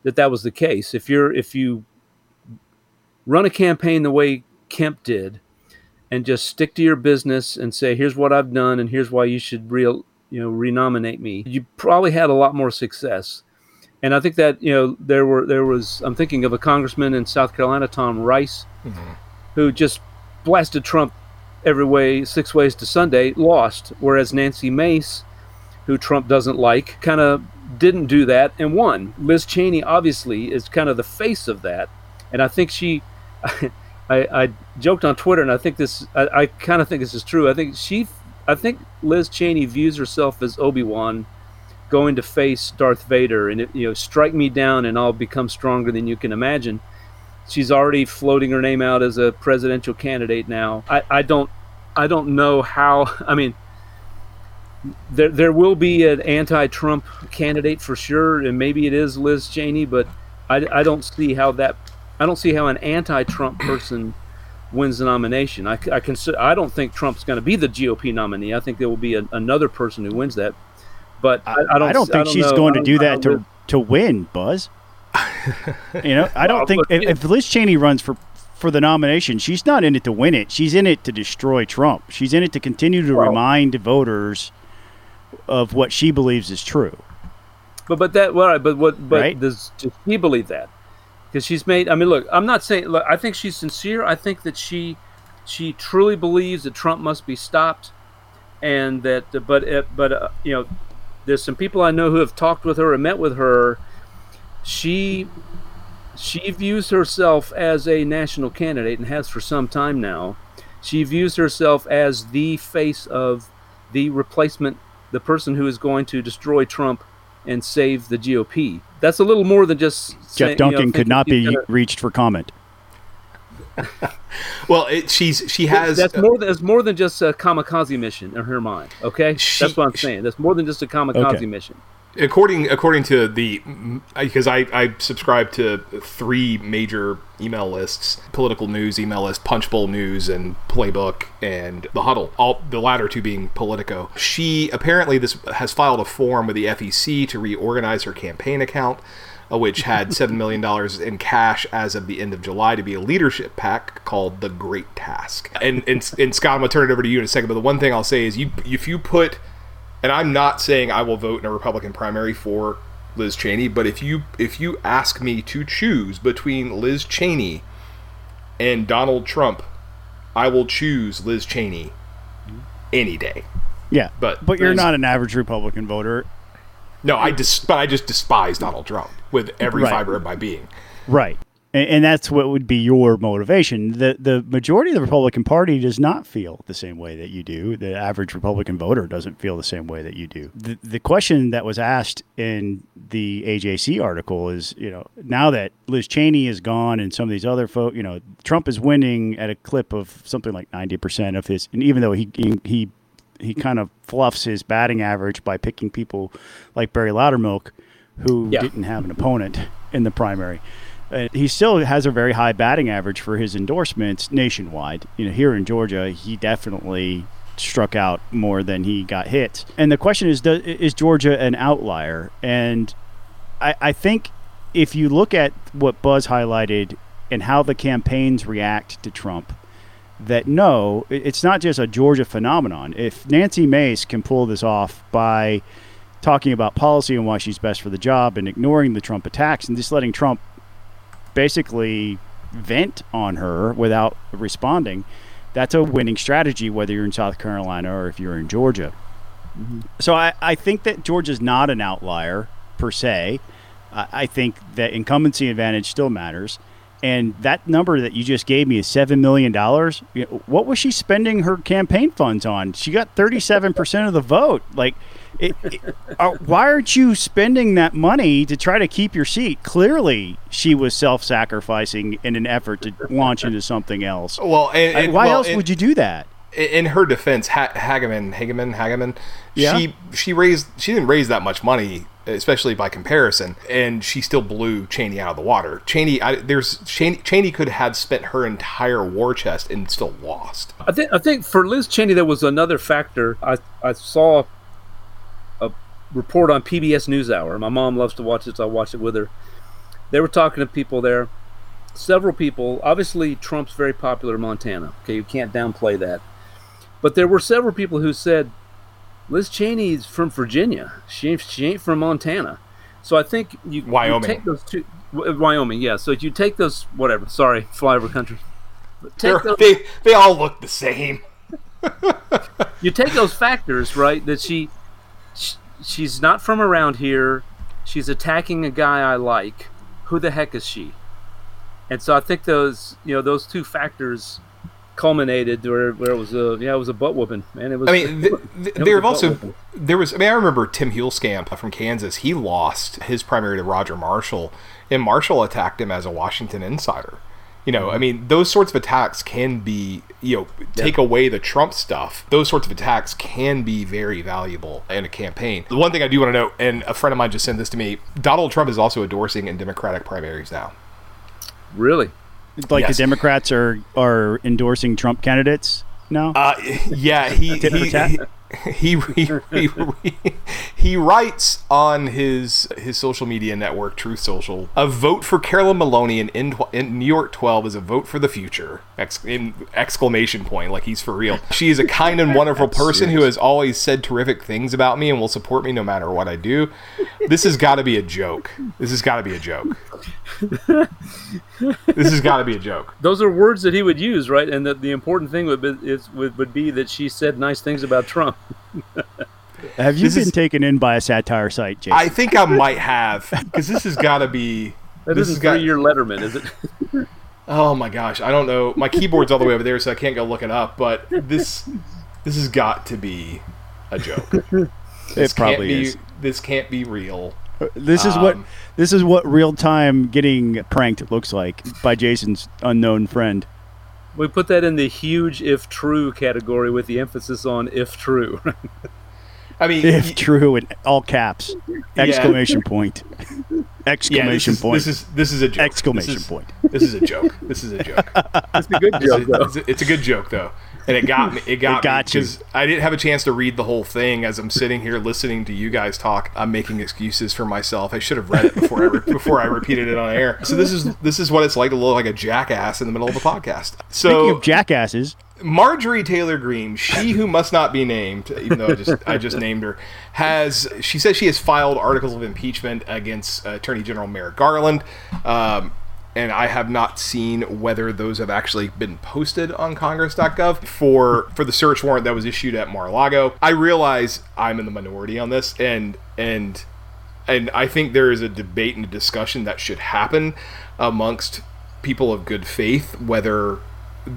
that was the case. If you run a campaign the way Kemp did and just stick to your business and say, here's what I've done and here's why you should renominate me, you probably had a lot more success. And I think that, you know, there was I'm thinking of a congressman in South Carolina, Tom Rice, who just blasted Trump every way, 6 ways to Sunday, lost. Whereas Nancy Mace, who Trump doesn't like, kind of didn't do that and won. Liz Cheney obviously is kind of the face of that. And I think I joked on Twitter, and I think I kind of think this is true. I think Liz Cheney views herself as Obi-Wan going to face Darth Vader, and, you know, strike me down and I'll become stronger than you can imagine. She's already floating her name out as a presidential candidate now. I don't know how. I mean, there will be an anti-Trump candidate for sure, and maybe it is Liz Cheney. But I don't see how an anti-Trump person wins the nomination. I don't think Trump's going to be the GOP nominee. I think there will be another person who wins that. But I don't think she's going to do that to win, Buzz. You know, I don't think if Liz Cheney runs for the nomination, she's not in it to win it. She's in it to destroy Trump. She's in it to continue to remind voters of what she believes is true. But does she believe that? Because she's made. I mean, look, I'm not saying. Look, I think she's sincere. I think that she truly believes that Trump must be stopped, and that. But you know, there's some people I know who have talked with her and met with her. She views herself as a national candidate and has for some time now. She views herself as the face of the replacement, the person who is going to destroy Trump and save the GOP. That's a little more than just saying, Jeff Duncan could not be reached for comment. Well, that's more than just a kamikaze mission in her mind. Okay, that's what I'm saying. That's more than just a kamikaze mission. According to the, because I subscribe to 3 major email lists: political news email list, Punchbowl News, and Playbook, and The Huddle. All the latter 2 being Politico. She apparently has filed a form with the FEC to reorganize her campaign account, which had $7 million in cash as of the end of July, to be a leadership pack called The Great Task. And Scott, I'm gonna turn it over to you in a second. But the one thing I'll say is, if you put, and I'm not saying I will vote in a Republican primary for Liz Cheney, but if you ask me to choose between Liz Cheney and Donald Trump, I will choose Liz Cheney any day. Yeah, but you're not an average Republican voter. No, I just despise Donald Trump with every fiber of my being. Right. And that's what would be your motivation. The majority of the Republican Party does not feel the same way that you do. The average Republican voter doesn't feel the same way that you do. The question that was asked in the AJC article is, now that Liz Cheney is gone and some of these other folks, Trump is winning at a clip of something like 90% of his, and even though he kind of fluffs his batting average by picking people like Barry Loudermilk, who didn't have an opponent in the primary. He still has a very high batting average for his endorsements nationwide. Here in Georgia, he definitely struck out more than he got hit. And the question is Georgia an outlier? And I think if you look at what Buzz highlighted and how the campaigns react to Trump, that no, it's not just a Georgia phenomenon. If Nancy Mace can pull this off by talking about policy and why she's best for the job and ignoring the Trump attacks and just letting Trump basically vent on her without responding, that's a winning strategy, whether you're in South Carolina or if you're in Georgia. Mm-hmm. So I think that Georgia's not an outlier per se. I think that incumbency advantage still matters. And that number that you just gave me is $7 million. What was she spending her campaign funds on? She got 37% of the vote. Like, why aren't you spending that money to try to keep your seat? Clearly, she was self-sacrificing in an effort to launch into something else. Well, why else would you do that? In her defense, Hageman, yeah. She didn't raise that much money, especially by comparison, and she still blew Cheney out of the water. Cheney could have spent her entire war chest and still lost. I think for Liz Cheney, there was another factor. I saw a report on PBS NewsHour. My mom loves to watch it, so I watch it with her. They were talking to people there, several people. Obviously, Trump's very popular in Montana. Okay, you can't downplay that. But there were several people who said, Liz Cheney's from Virginia. She ain't from Montana. So I think Wyoming. You take those two... Wyoming, yeah. So you take those... Whatever. Sorry. Flyover country. They all look the same. You take those factors, right? That she's not from around here. She's attacking a guy I like. Who the heck is she? And so I think those two factors... culminated where it was a butt whooping, man. It was. I mean, I remember Tim Huelskamp from Kansas. He lost his primary to Roger Marshall, and Marshall attacked him as a Washington insider. I mean, those sorts of attacks can be, take away the Trump stuff. Those sorts of attacks can be very valuable in a campaign. The one thing I do want to note, and a friend of mine just sent this to me: Donald Trump is also endorsing in Democratic primaries now. Really. The Democrats are endorsing Trump candidates now? Yeah, he writes on his social media network, Truth Social, a vote for Carolyn Maloney in New York 12 is a vote for the future, exclamation point, like he's for real. She is a kind and wonderful person who has always said terrific things about me and will support me no matter what I do. This has got to be a joke. This has got to be a joke. Those are words that he would use, right? And that the important thing would be that she said nice things about Trump. Have you been taken in by a satire site, Jason? I think I might have, because this has got to be... This isn't your Letterman, is it? Oh, my gosh. I don't know. My keyboard's all the way over there, so I can't go look it up, but this has got to be a joke. It probably is. This can't be real. This is what real time getting pranked looks like by Jason's unknown friend. We put that in the huge if true category with the emphasis on if true. I mean, if true in all caps, exclamation point, exclamation point. This is a joke. This is a joke. It's a good joke. It's a good joke though. And it got me because I didn't have a chance to read the whole thing. As I'm sitting here listening to you guys talk, I'm making excuses for myself. I should have read it before I repeated it on air. So this is what it's like to look like a jackass in the middle of a podcast. So, speaking of jackasses, Marjorie Taylor Greene, she who must not be named, even though I just named her, she has filed articles of impeachment against Attorney General Merrick Garland, and I have not seen whether those have actually been posted on Congress.gov for the search warrant that was issued at Mar-a-Lago. I realize I'm in the minority on this, and I think there is a debate and a discussion that should happen amongst people of good faith whether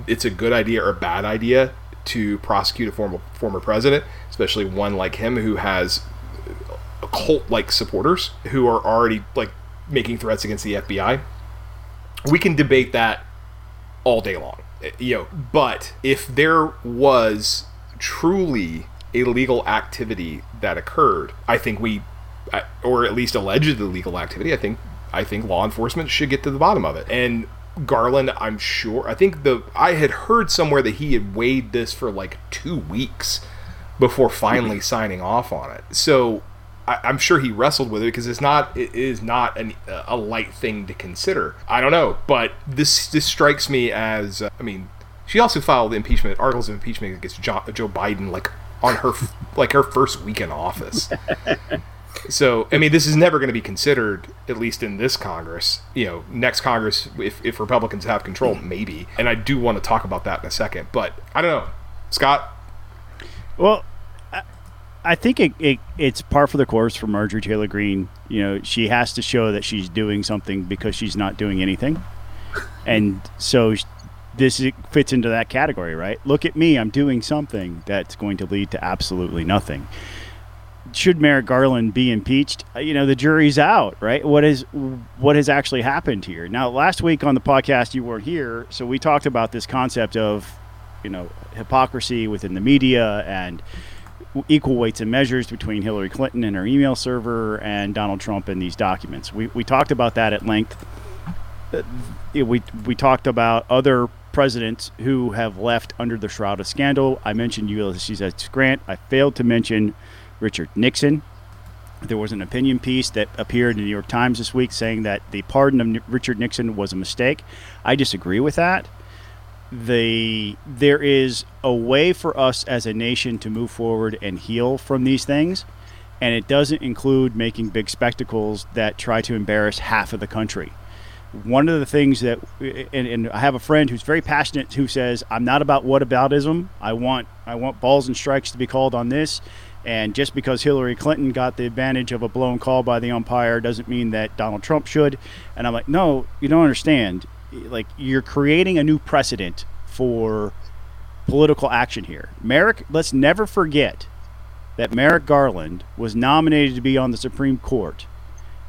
it's a good idea or a bad idea to prosecute a former president, especially one like him who has cult-like supporters who are already like making threats against the FBI. We can debate that all day long, but if there was truly illegal activity that occurred, I think or at least alleged illegal activity, I think law enforcement should get to the bottom of it. And Garland, I'm sure, I had heard somewhere that he had weighed this for like 2 weeks before finally signing off on it. So I'm sure he wrestled with it because it is not a light thing to consider. I don't know, but this strikes me as, she also filed articles of impeachment against Joe Biden like on her like her first week in office. So, this is never going to be considered, at least in this Congress. Next Congress, if Republicans have control, maybe. And I do want to talk about that in a second. But I don't know. Scott? Well, I think it's par for the course for Marjorie Taylor Greene. She has to show that she's doing something because she's not doing anything. And so this fits into that category, right? Look at me. I'm doing something that's going to lead to absolutely nothing. Should Merrick Garland be impeached? The jury's out, right? What has actually happened here? Now, last week on the podcast, you weren't here, so we talked about this concept of, hypocrisy within the media and equal weights and measures between Hillary Clinton and her email server and Donald Trump and these documents. We talked about that at length. We talked about other presidents who have left under the shroud of scandal. I mentioned Ulysses S. Grant. I failed to mention Richard Nixon. There was an opinion piece that appeared in the New York Times this week saying that the pardon of Richard Nixon was a mistake. I disagree with that. There is a way for us as a nation to move forward and heal from these things, and it doesn't include making big spectacles that try to embarrass half of the country. One of the things that, and I have a friend who's very passionate who says, I'm not about whataboutism. I want balls and strikes to be called on this. And just because Hillary Clinton got the advantage of a blown call by the umpire doesn't mean that Donald Trump should. And I'm like, no, you don't understand. Like, you're creating a new precedent for political action here. Let's never forget that Merrick Garland was nominated to be on the Supreme Court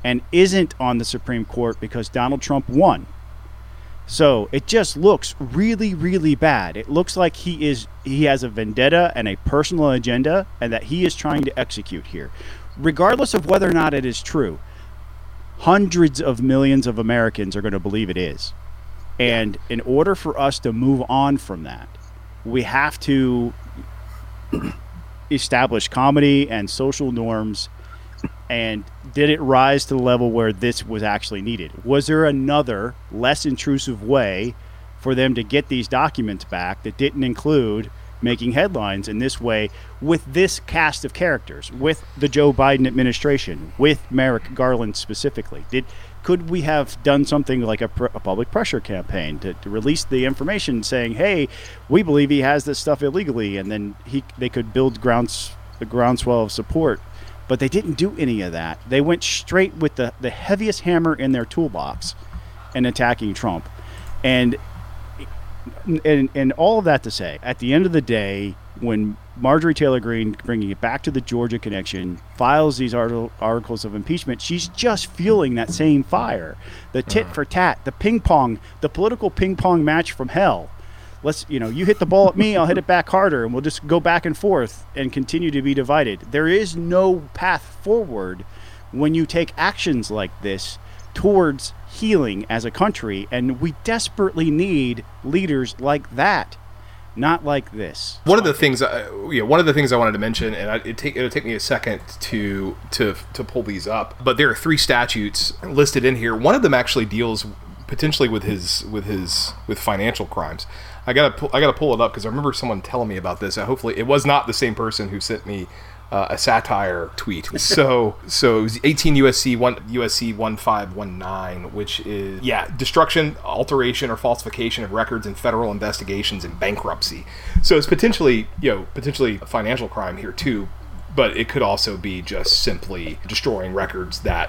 and isn't on the Supreme Court because Donald Trump won. So it just looks really, really bad. It looks like he has a vendetta and a personal agenda and that he is trying to execute here. Regardless of whether or not it is true, hundreds of millions of Americans are going to believe it is. And in order for us to move on from that, we have to establish comedy and social norms. And did it rise to the level where this was actually needed? Was there another, less intrusive way for them to get these documents back that didn't include making headlines in this way with this cast of characters, with the Joe Biden administration, with Merrick Garland specifically? Could we have done something like a public pressure campaign to release the information saying, hey, we believe he has this stuff illegally, and then they could build the groundswell of support? But they didn't do any of that. They went straight with the heaviest hammer in their toolbox and attacking Trump. And all of that to say, at the end of the day, when Marjorie Taylor Greene, bringing it back to the Georgia connection, files these articles of impeachment, she's just fueling that same fire. The tit for tat, the ping pong, the political ping pong match from hell. Let's, you hit the ball at me, I'll hit it back harder, and we'll just go back and forth and continue to be divided. There is no path forward when you take actions like this towards healing as a country, and we desperately need leaders like that, not like this. One of the things I wanted to mention, and it'll take me a second to pull these up, but there are three statutes listed in here. One of them actually deals potentially with financial crimes. I gotta pull it up because I remember someone telling me about this. Hopefully, it was not the same person who sent me a satire tweet. So it was 18 USC 1519, which is destruction, alteration, or falsification of records in federal investigations and bankruptcy. So it's potentially a financial crime here too, but it could also be just simply destroying records that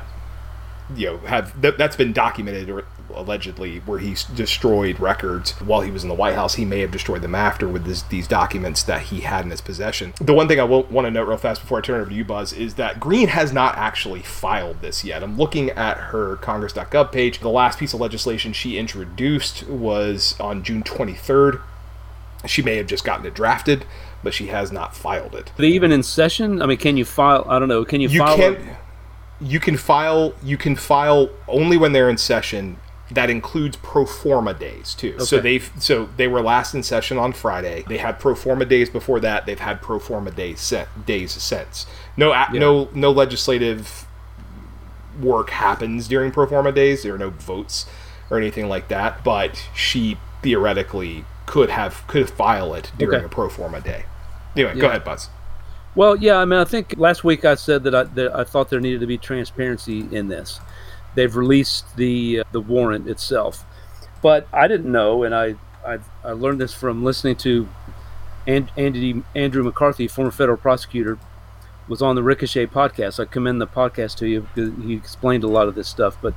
that's been documented or allegedly where he's destroyed records while he was in the White House. He may have destroyed them after with these documents that he had in his possession. The one thing I want to note real fast before I turn it over to you, Buzz, is that Greene has not actually filed this yet. I'm looking at her congress.gov page. The last piece of legislation she introduced was on June 23rd. She may have just gotten it drafted, but she has not filed it. Are they even in session? I mean, can you file? I don't know. Can you file it? You can file only when they're in session. That includes pro forma days too. Okay. So they were last in session on Friday. They had pro forma days before that. They've had pro forma days since. No legislative work happens during pro forma days. There are no votes or anything like that. But she theoretically could file it during a pro forma day. Anyway, go ahead, Buzz. Well, yeah, I mean, I think last week I said that I thought there needed to be transparency in this. They've released the warrant itself, but I didn't know, and I learned this from listening to Andrew McCarthy, former federal prosecutor, was on the Ricochet podcast. I commend the podcast to you because he explained a lot of this stuff. But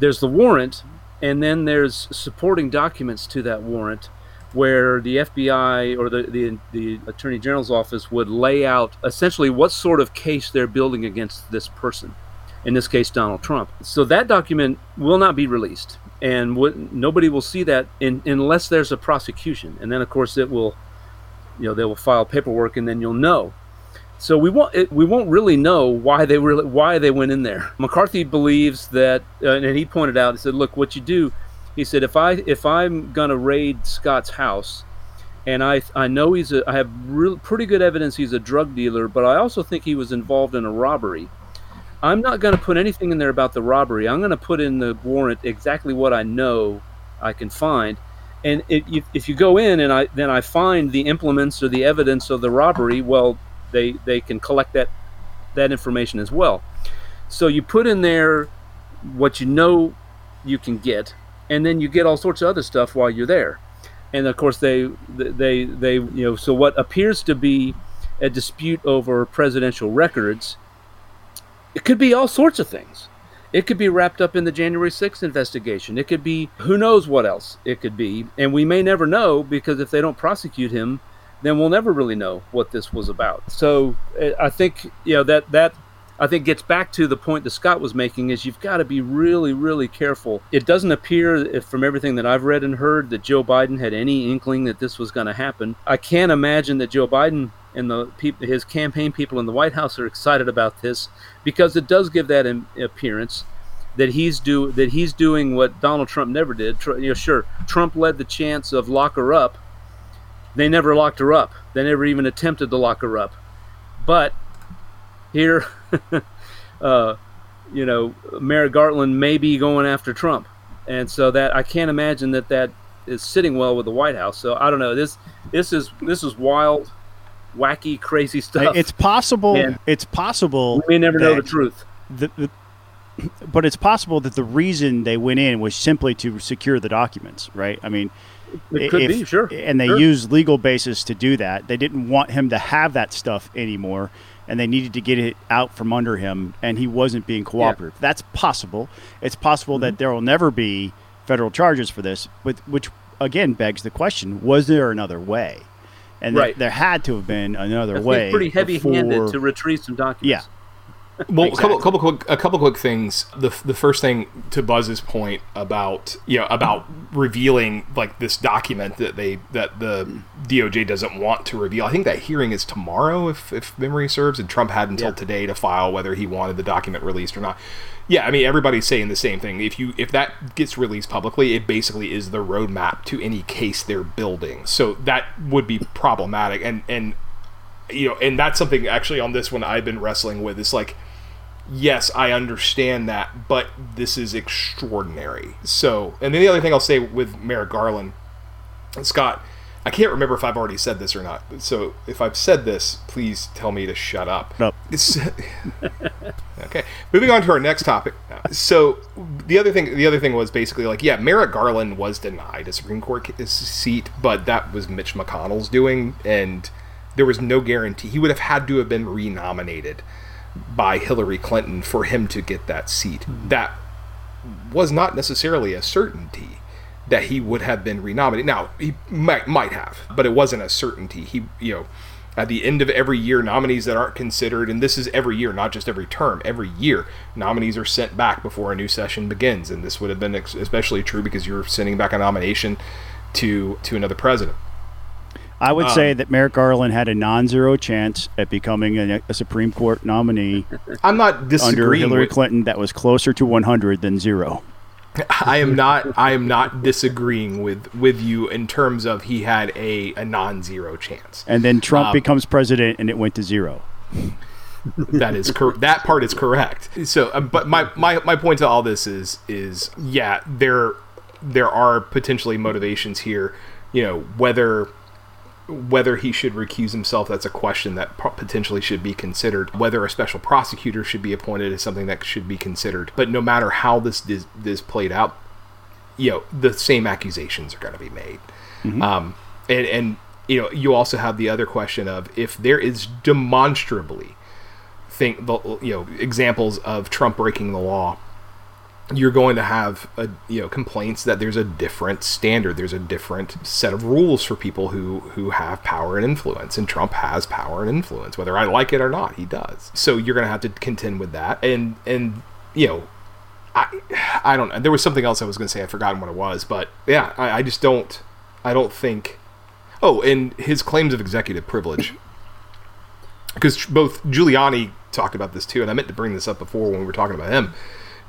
there's the warrant, and then there's supporting documents to that warrant, where the FBI or the Attorney General's office would lay out essentially what sort of case they're building against this person, in this case Donald Trump. So that document will not be released, and nobody will see that unless there's a prosecution, and then of course it will, they will file paperwork, and then you'll know. So we won't really know why they went in there. McCarthy believes that, and he pointed out, he said, look, what you do. He said, if I'm gonna raid Scott's house, and I know I have pretty good evidence he's a drug dealer, but I also think he was involved in a robbery. I'm not gonna put anything in there about the robbery. I'm gonna put in the warrant exactly what I know I can find. And if you go in and I find the implements or the evidence of the robbery, well, they can collect that information as well. So you put in there what you know you can get. And then you get all sorts of other stuff while you're there, and of course they so what appears to be a dispute over presidential records, it could be all sorts of things. It could be wrapped up in the January 6th investigation. It could be who knows what else it could be, and we may never know, because if they don't prosecute him, then we'll never really know what this was about. So I think that. I think gets back to the point that Scott was making, is you've got to be really, really careful. It doesn't appear, from everything that I've read and heard, that Joe Biden had any inkling that this was going to happen. I can't imagine that Joe Biden and his campaign people in the White House are excited about this, because it does give that appearance that he's doing what Donald Trump never did. Sure, Trump led the chance of lock her up. They never locked her up. They never even attempted to lock her up. But here, Merrick Garland may be going after Trump, and so that I can't imagine that is sitting well with the White House. So I don't know. This is wild, wacky, crazy stuff. It's possible. Man, it's possible. We may never know the truth. But it's possible that the reason they went in was simply to secure the documents, right? I mean, it could be, sure. And they used legal basis to do that. They didn't want him to have that stuff anymore, and they needed to get it out from under him, and he wasn't being cooperative. Yeah. That's possible. It's possible that there will never be federal charges for this, which again begs the question, was there another way? And there had to have been another way. Pretty heavy-handed to retrieve some documents. Yeah. Well, exactly. a couple quick things. The first thing, to Buzz's point about revealing this document that the DOJ doesn't want to reveal. I think that hearing is tomorrow, if memory serves, and Trump had until today to file whether he wanted the document released or not. Yeah, I mean, everybody's saying the same thing. If that gets released publicly, it basically is the roadmap to any case they're building. So that would be problematic, and that's something actually on this one I've been wrestling with. It's like, yes, I understand that, but this is extraordinary. So, and then the other thing I'll say with Merrick Garland, Scott, I can't remember if I've already said this or not. So if I've said this, please tell me to shut up. No. Okay. Moving on to our next topic. So the other thing was basically like, yeah, Merrick Garland was denied a Supreme Court seat, but that was Mitch McConnell's doing, and there was no guarantee. He would have had to have been renominated by Hillary Clinton for him to get that seat. That was not necessarily a certainty that he would have been renominated. Now, he might have, but it wasn't a certainty. He, you know, at the end of every year, nominees that aren't considered, and this is every year, not just every term, every year, nominees are sent back before a new session begins. And this would have been especially true because you're sending back a nomination to another president. I would say that Merrick Garland had a non-zero chance at becoming a Supreme Court nominee. I'm not disagreeing under Hillary Clinton. That was closer to 100 than zero. I am not disagreeing with you in terms of he had a non-zero chance. And then Trump becomes president, and it went to zero. That is that part is correct. So, but my point to all this is yeah, there are potentially motivations here. You know, whether he should recuse himself, that's a question that potentially should be considered. Whether a special prosecutor should be appointed is something that should be considered. But no matter how this played out, you know, the same accusations are going to be made. Mm-hmm. And you know, you also have the other question of if there is demonstrably examples of Trump breaking the law, you're going to have complaints that there's a different standard, there's a different set of rules for people who have power and influence, and Trump has power and influence, whether I like it or not, he does. So you're going to have to contend with that, and you know, I don't know. There was something else I was going to say, I've forgotten what it was, but yeah, I just don't. I don't think. Oh, and his claims of executive privilege, because both Giuliani talked about this too, and I meant to bring this up before when we were talking about him.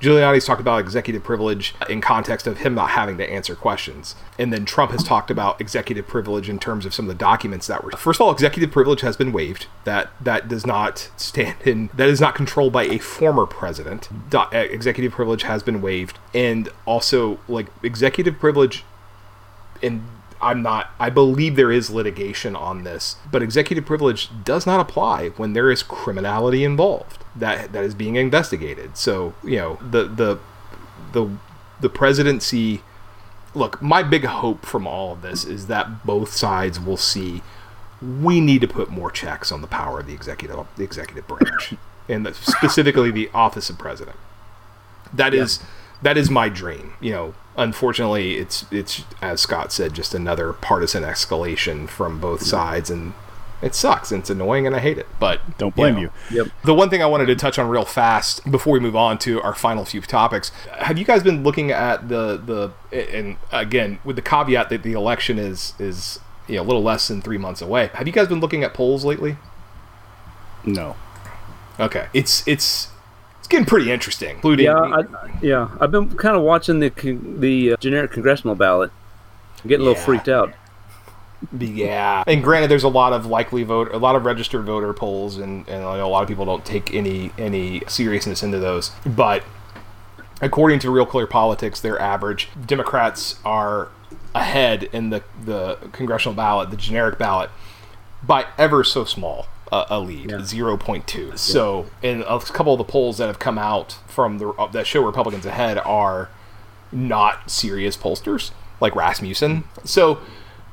Giuliani's talked about executive privilege in context of him not having to answer questions. And then Trump has talked about executive privilege in terms of some of the documents that were... First of all, executive privilege has been waived. That does not stand in... That is not controlled by a former president. Executive privilege has been waived. And also, like, executive privilege... And I'm not... I believe there is litigation on this. But executive privilege does not apply when there is criminality involved. That is being investigated. So, you know, the presidency. Look, my big hope from all of this is that both sides will see we need to put more checks on the power of the executive branch, and specifically the office of president. That is my dream. You know, unfortunately, it's as Scott said, just another partisan escalation from both sides, and it sucks, and it's annoying, and I hate it, but... Don't blame you. Yep. The one thing I wanted to touch on real fast before we move on to our final few topics, have you guys been looking at the and again, with the caveat that the election is you know, a little less than 3 months away, have you guys been looking at polls lately? No. Okay. It's getting pretty interesting, including... Yeah, I've been kind of watching the generic congressional ballot. I'm getting a little freaked out. Yeah, and granted, there's a lot of registered voter polls, and I know a lot of people don't take any seriousness into those. But according to Real Clear Politics, their average, Democrats are ahead in the congressional ballot, the generic ballot, by ever so small a lead, 0.2. So, and a couple of the polls that have come out from that show Republicans ahead are not serious pollsters like Rasmussen. So.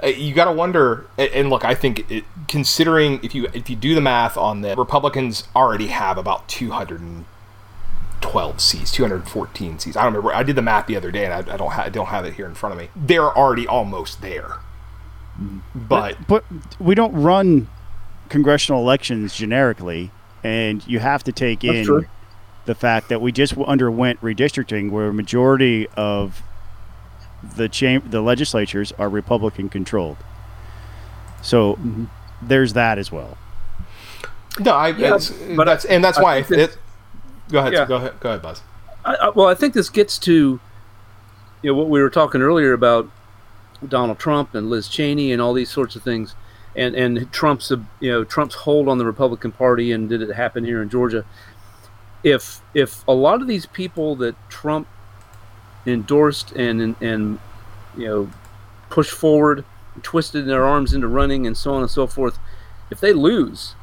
You got to wonder, and look, I think considering if you do the math on that, Republicans already have about 212 seats, 214 seats. I don't remember. I did the math the other day, and I don't have it here in front of me. They're already almost there. But we don't run congressional elections generically, and you have to take in the fact that we just underwent redistricting, where a majority of the legislatures are Republican controlled, so there's that as well. No, Go ahead, Buzz. I think this gets to what we were talking earlier about Donald Trump and Liz Cheney and all these sorts of things, and Trump's hold on the Republican Party, and did it happen here in Georgia? if a lot of these people that Trump endorsed and you know, pushed forward, twisted their arms into running and so on and so forth, if they lose,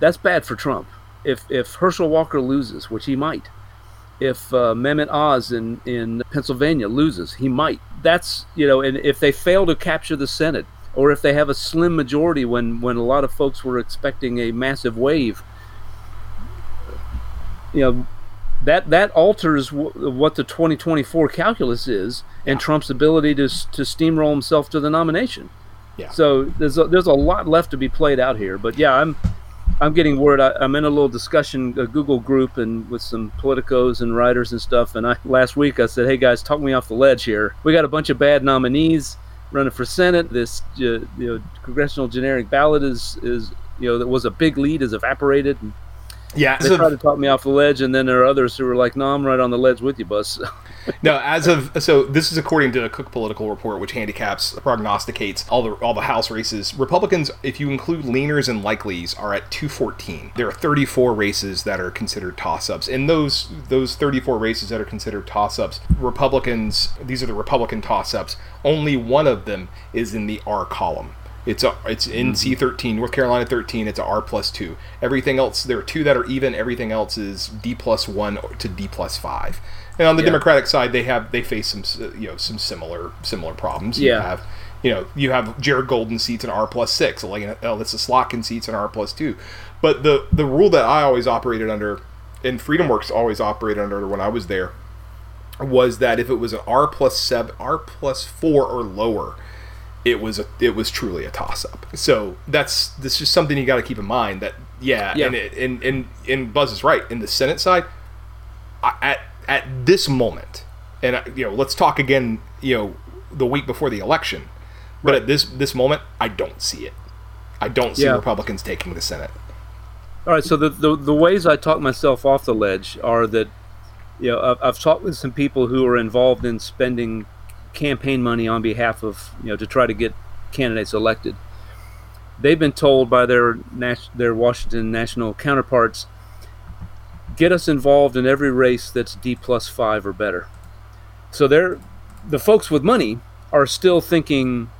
that's bad for Trump. If Herschel Walker loses, which he might, if Mehmet Oz in Pennsylvania loses, he might. That's, you know, and if they fail to capture the Senate, or if they have a slim majority when a lot of folks were expecting a massive wave, you know, that alters what the 2024 calculus is, and Trump's ability to steamroll himself to the nomination. Yeah. So there's a lot left to be played out here, but yeah, I'm getting word. I'm in a little discussion, a Google group, and with some politicos and writers and stuff. And last week I said, "Hey guys, talk me off the ledge here. We got a bunch of bad nominees running for Senate. This congressional generic ballot is that was a big lead is evaporated." And yeah, they tried to talk me off the ledge, and then there are others who were like, "No, I'm right on the ledge with you, Buzz." No, this is according to a Cook Political Report, which prognosticates all the House races. Republicans, if you include leaners and likelies, are at 214. There are 34 races that are considered toss-ups. And those 34 races that are considered toss-ups, Republicans, these are the Republican toss-ups. Only one of them is in the R column. It's in C13, North Carolina 13, it's a R+2. Everything else, there are two that are even, everything else is D+1 to D+5. And on the Democratic side, they face some similar problems. Yeah. You have Jared Golden seats in R+6, Alyssa Slotkin seats in R+2. But the rule that I always operated under, and FreedomWorks always operated under when I was there, was that if it was an R+7, R+4 or lower, it was truly a toss-up. So that's just something you got to keep in mind. That and Buzz is right. In the Senate side, at this moment, and let's talk again, the week before the election, but right at this moment, I don't see it. I don't see Republicans taking the Senate. All right. So the ways I talk myself off the ledge are that, I've talked with some people who are involved in spending campaign money on behalf of, to try to get candidates elected. They've been told by their Washington national counterparts, get us involved in every race that's D+5 or better. So the folks with money are still thinking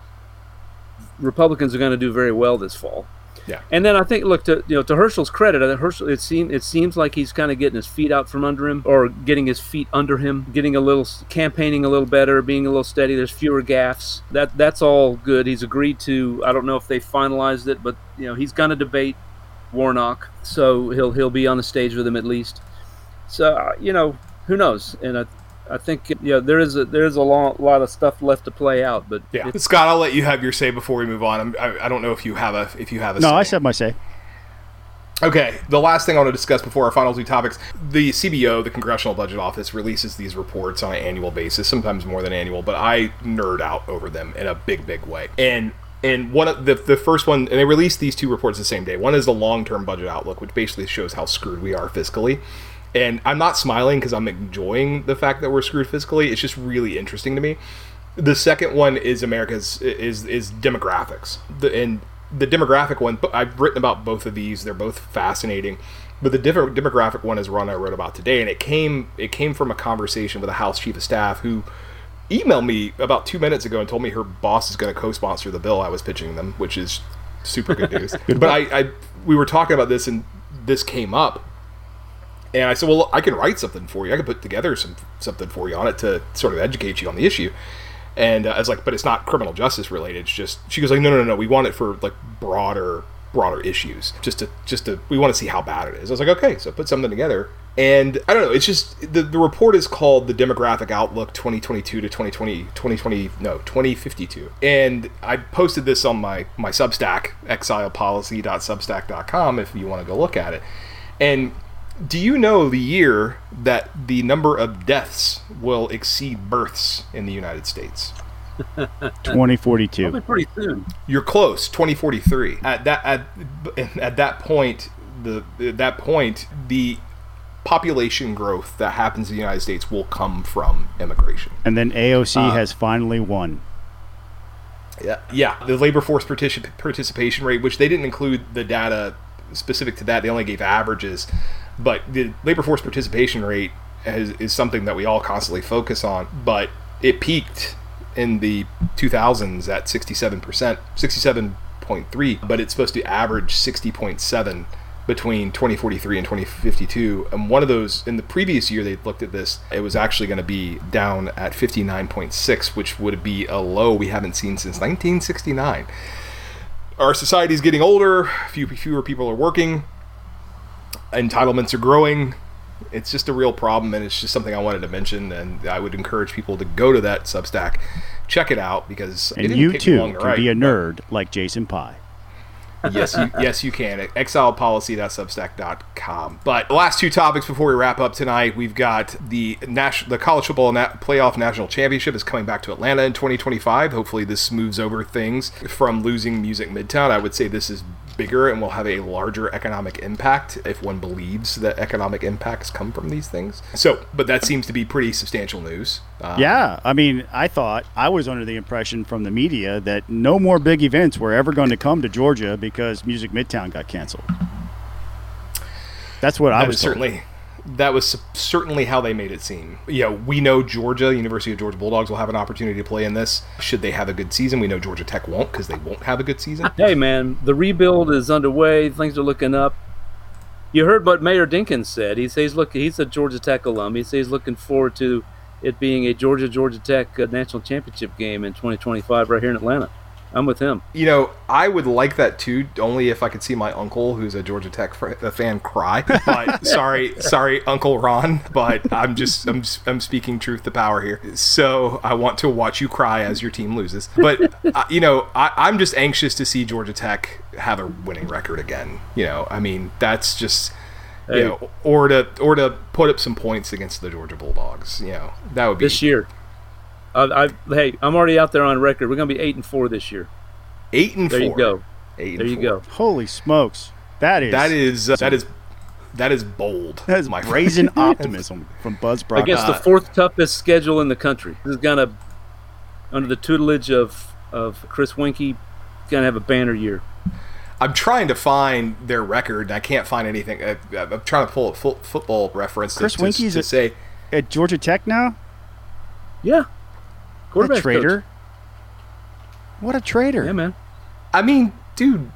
Republicans are going to do very well this fall. Yeah. And then I think, look, to Herschel's credit, it seems like he's kind of getting his feet out from under him, or getting his feet under him, campaigning a little better, being a little steady. There's fewer gaffes. That's all good. He's agreed to. I don't know if they finalized it, but he's going to debate Warnock, so he'll be on the stage with him at least. So who knows? And I think there is a lot of stuff left to play out. But yeah, Scott, I'll let you have your say before we move on. I don't know if you have a say. No, I said my say. Okay, the last thing I want to discuss before our final two topics, the CBO, the Congressional Budget Office, releases these reports on an annual basis, sometimes more than annual, but I nerd out over them in a big way. And one of the first one, and they released these two reports the same day. One is the long-term budget outlook, which basically shows how screwed we are fiscally. And I'm not smiling because I'm enjoying the fact that we're screwed fiscally. It's just really interesting to me. The second one is America's is demographics. And the demographic one, I've written about both of these. They're both fascinating. But the demographic one is one I wrote about today, and it came from a conversation with a House Chief of Staff who emailed me about 2 minutes ago and told me her boss is going to co-sponsor the bill I was pitching them, which is super good news. But we were talking about this, and this came up, and I said, well, I can write something for you. I can put together something for you on it to sort of educate you on the issue. And I was like, but it's not criminal justice related. It's just, she goes like, no. We want it for like broader issues. Just to we want to see how bad it is. I was like, okay, so put something together. And I don't know, it's just, the report is called The Demographic Outlook 2022 to 2052. And I posted this on my Substack, exilepolicy.substack.com, if you want to go look at it. And do you know the year that the number of deaths will exceed births in the United States? 2042. Probably pretty soon. You're close, 2043. At that point, the population growth that happens in the United States will come from immigration. And then AOC has finally won. Yeah. The labor force participation rate, which they didn't include the data specific to that, they only gave averages. But the labor force participation rate is something that we all constantly focus on, but it peaked in the 2000s at 67%, 67.3, but it's supposed to average 60.7 between 2043 and 2052. And one of those, in the previous year they looked at this, it was actually going to be down at 59.6, which would be a low we haven't seen since 1969. Our society is getting older, fewer people are working, entitlements are growing. It's just a real problem, and it's just something I wanted to mention, and I would encourage people to go to that Substack, check it out, because and it didn't you take too long to can write, be a nerd like Jason Pye. Yes, you can. Exilepolicy.substack.com. But the last two topics before we wrap up tonight, we've got the college football playoff national championship is coming back to Atlanta in 2025. Hopefully, this smooths over things from losing Music Midtown. I would say this is bigger and will have a larger economic impact if one believes that economic impacts come from these things. So, but that seems to be pretty substantial news. Yeah. I mean, I was under the impression from the media that no more big events were ever going to come to Georgia because Music Midtown got canceled. That's what That was certainly how they made it seem. Yeah, we know Georgia, University of Georgia Bulldogs will have an opportunity to play in this. Should they have a good season? We know Georgia Tech won't because they won't have a good season. Hey, man, the rebuild is underway. Things are looking up. You heard what Mayor Dinkins said. He says, look, he's a Georgia Tech alum. He says he's looking forward to it being a Georgia Tech national championship game in 2025 right here in Atlanta. I'm with him. You know, I would like that too, only if I could see my uncle, who's a Georgia Tech fan, cry. But sorry, Uncle Ron. But I'm speaking truth to power here. So I want to watch you cry as your team loses. But you know, I'm just anxious to see Georgia Tech have a winning record again. You know, I mean, that's just. Hey. You know, or to put up some points against the Georgia Bulldogs. You know, that would be this year. I'm already out there on record. We're going to be 8-4 this year. 8-4. There you go. There you go. Holy smokes! That is bold. That is my brazen optimism from Buzz Brockway. I guess the fourth toughest schedule in the country. This is going to, under the tutelage of Chris Winkie, going to have a banner year. I'm trying to find their record. I can't find anything. I'm trying to pull a football reference. Chris Winkie's at Georgia Tech now. Yeah. Quarterback traitor. What a traitor. Yeah, man. I mean, dude,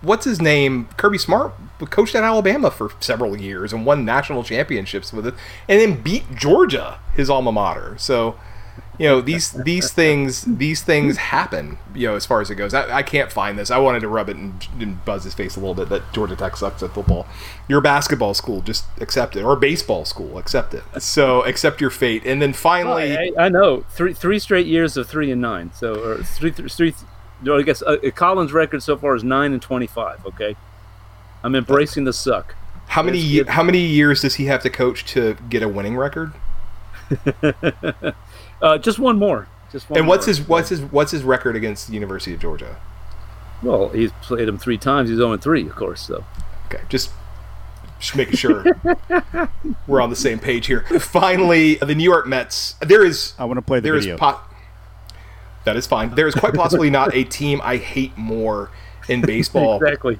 what's his name? Kirby Smart coached at Alabama for several years and won national championships with it and then beat Georgia, his alma mater. So, you know, these things happen, you know, as far as it goes. I can't find this. I wanted to rub it in Buzz's face a little bit that Georgia Tech sucks at football. Your basketball school, just accept it. Or baseball school, accept it. So accept your fate. And then finally... I know. Three straight years of 3-9. So or three. I guess Collins' record so far is 9-25, okay? I'm embracing the suck. How many years does he have to coach to get a winning record? Just one more. What's his record against the University of Georgia? Well, he's played them 3 times. He's 0-3, of course. So, okay, just making sure we're on the same page here. Finally, the New York Mets. That is fine. There is quite possibly not a team I hate more in baseball. Exactly.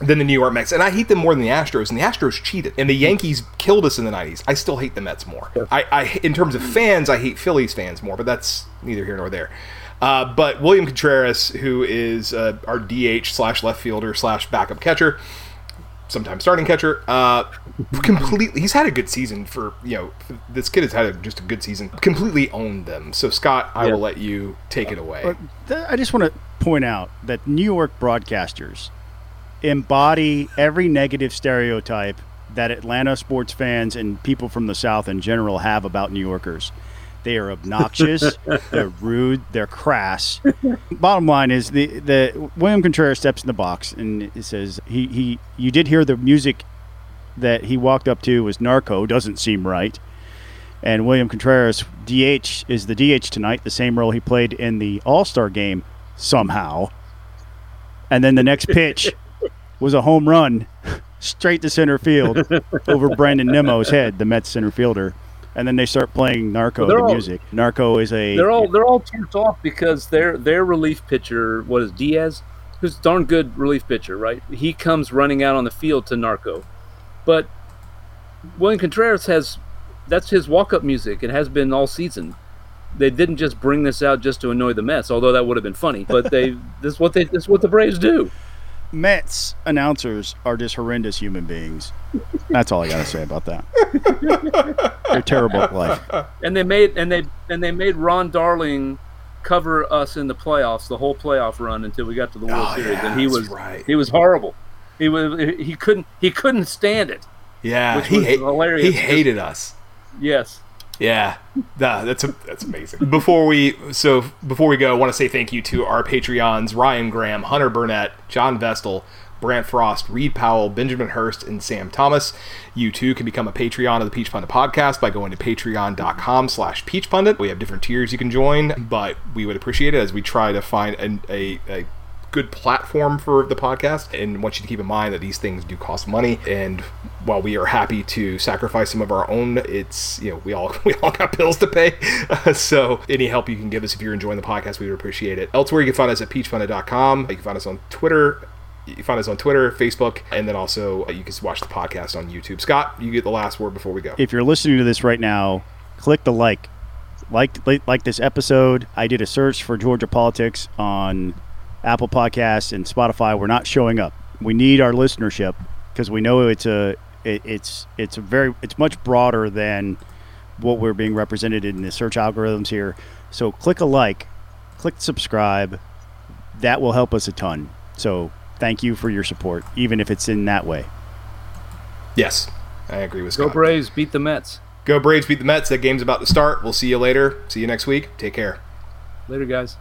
Than the New York Mets. And I hate them more than the Astros. And the Astros cheated. And the Yankees killed us in the 90s. I still hate the Mets more. I in terms of fans, I hate Phillies fans more. But that's neither here nor there. But William Contreras, who is our DH / left fielder / backup catcher, sometimes starting catcher, completely. He's had a good season for, you know, this kid has had just a good season. Completely owned them. So, Scott, I will let you take it away. I just want to point out that New York broadcasters embody every negative stereotype that Atlanta sports fans and people from the South in general have about New Yorkers. They are obnoxious, they're rude, they're crass. Bottom line is the William Contreras steps in the box and it says he you did hear the music that he walked up to was Narco, doesn't seem right. And William Contreras DH is the DH tonight, the same role he played in the All-Star game somehow. And then the next pitch was a home run straight to center field over Brandon Nemo's head, the Mets center fielder. And then they start playing Narco music. Narco is a... They're all turned off because their relief pitcher, what is Diaz? Who's a darn good relief pitcher, right? He comes running out on the field to Narco. But William Contreras has, that's his walk-up music. It has been all season. They didn't just bring this out just to annoy the Mets, although that would have been funny. But this is what the Braves do. Mets announcers are just horrendous human beings. That's all I gotta say about that. They're terrible at life. And they made Ron Darling cover us in the playoffs, the whole playoff run until we got to the World Series, and he was horrible. He couldn't stand it. Yeah, which was hilarious. He hated us. Yes. Yeah, that's amazing. Before we go, I want to say thank you to our Patreons, Ryan Graham, Hunter Burnett, John Vestal, Brant Frost, Reed Powell, Benjamin Hurst, and Sam Thomas. You too can become a Patreon of the Peach Pundit Podcast by going to patreon.com/Peach Pundit. We have different tiers you can join, but we would appreciate it as we try to find a good platform for the podcast, and want you to keep in mind that these things do cost money, and while we are happy to sacrifice some of our own, it's, you know, we all got bills to pay, so any help you can give us if you're enjoying the podcast, we would appreciate it. Elsewhere, you can find us at peachpundit.com. You can find us on Twitter, Facebook, and then also you can watch the podcast on YouTube. Scott, you get the last word before we go. If you're listening to this right now, click the like this episode. I did a search for Georgia politics on Apple Podcasts and Spotify. We're not showing up. We need our listenership because we know it's much broader than what we're being represented in the search algorithms here. So click a like, click subscribe. That will help us a ton. So thank you for your support, even if it's in that way. Yes, I agree with Scott. Go Braves, beat the Mets. Go Braves, beat the Mets. That game's about to start. We'll see you later. See you next week. Take care. Later, guys.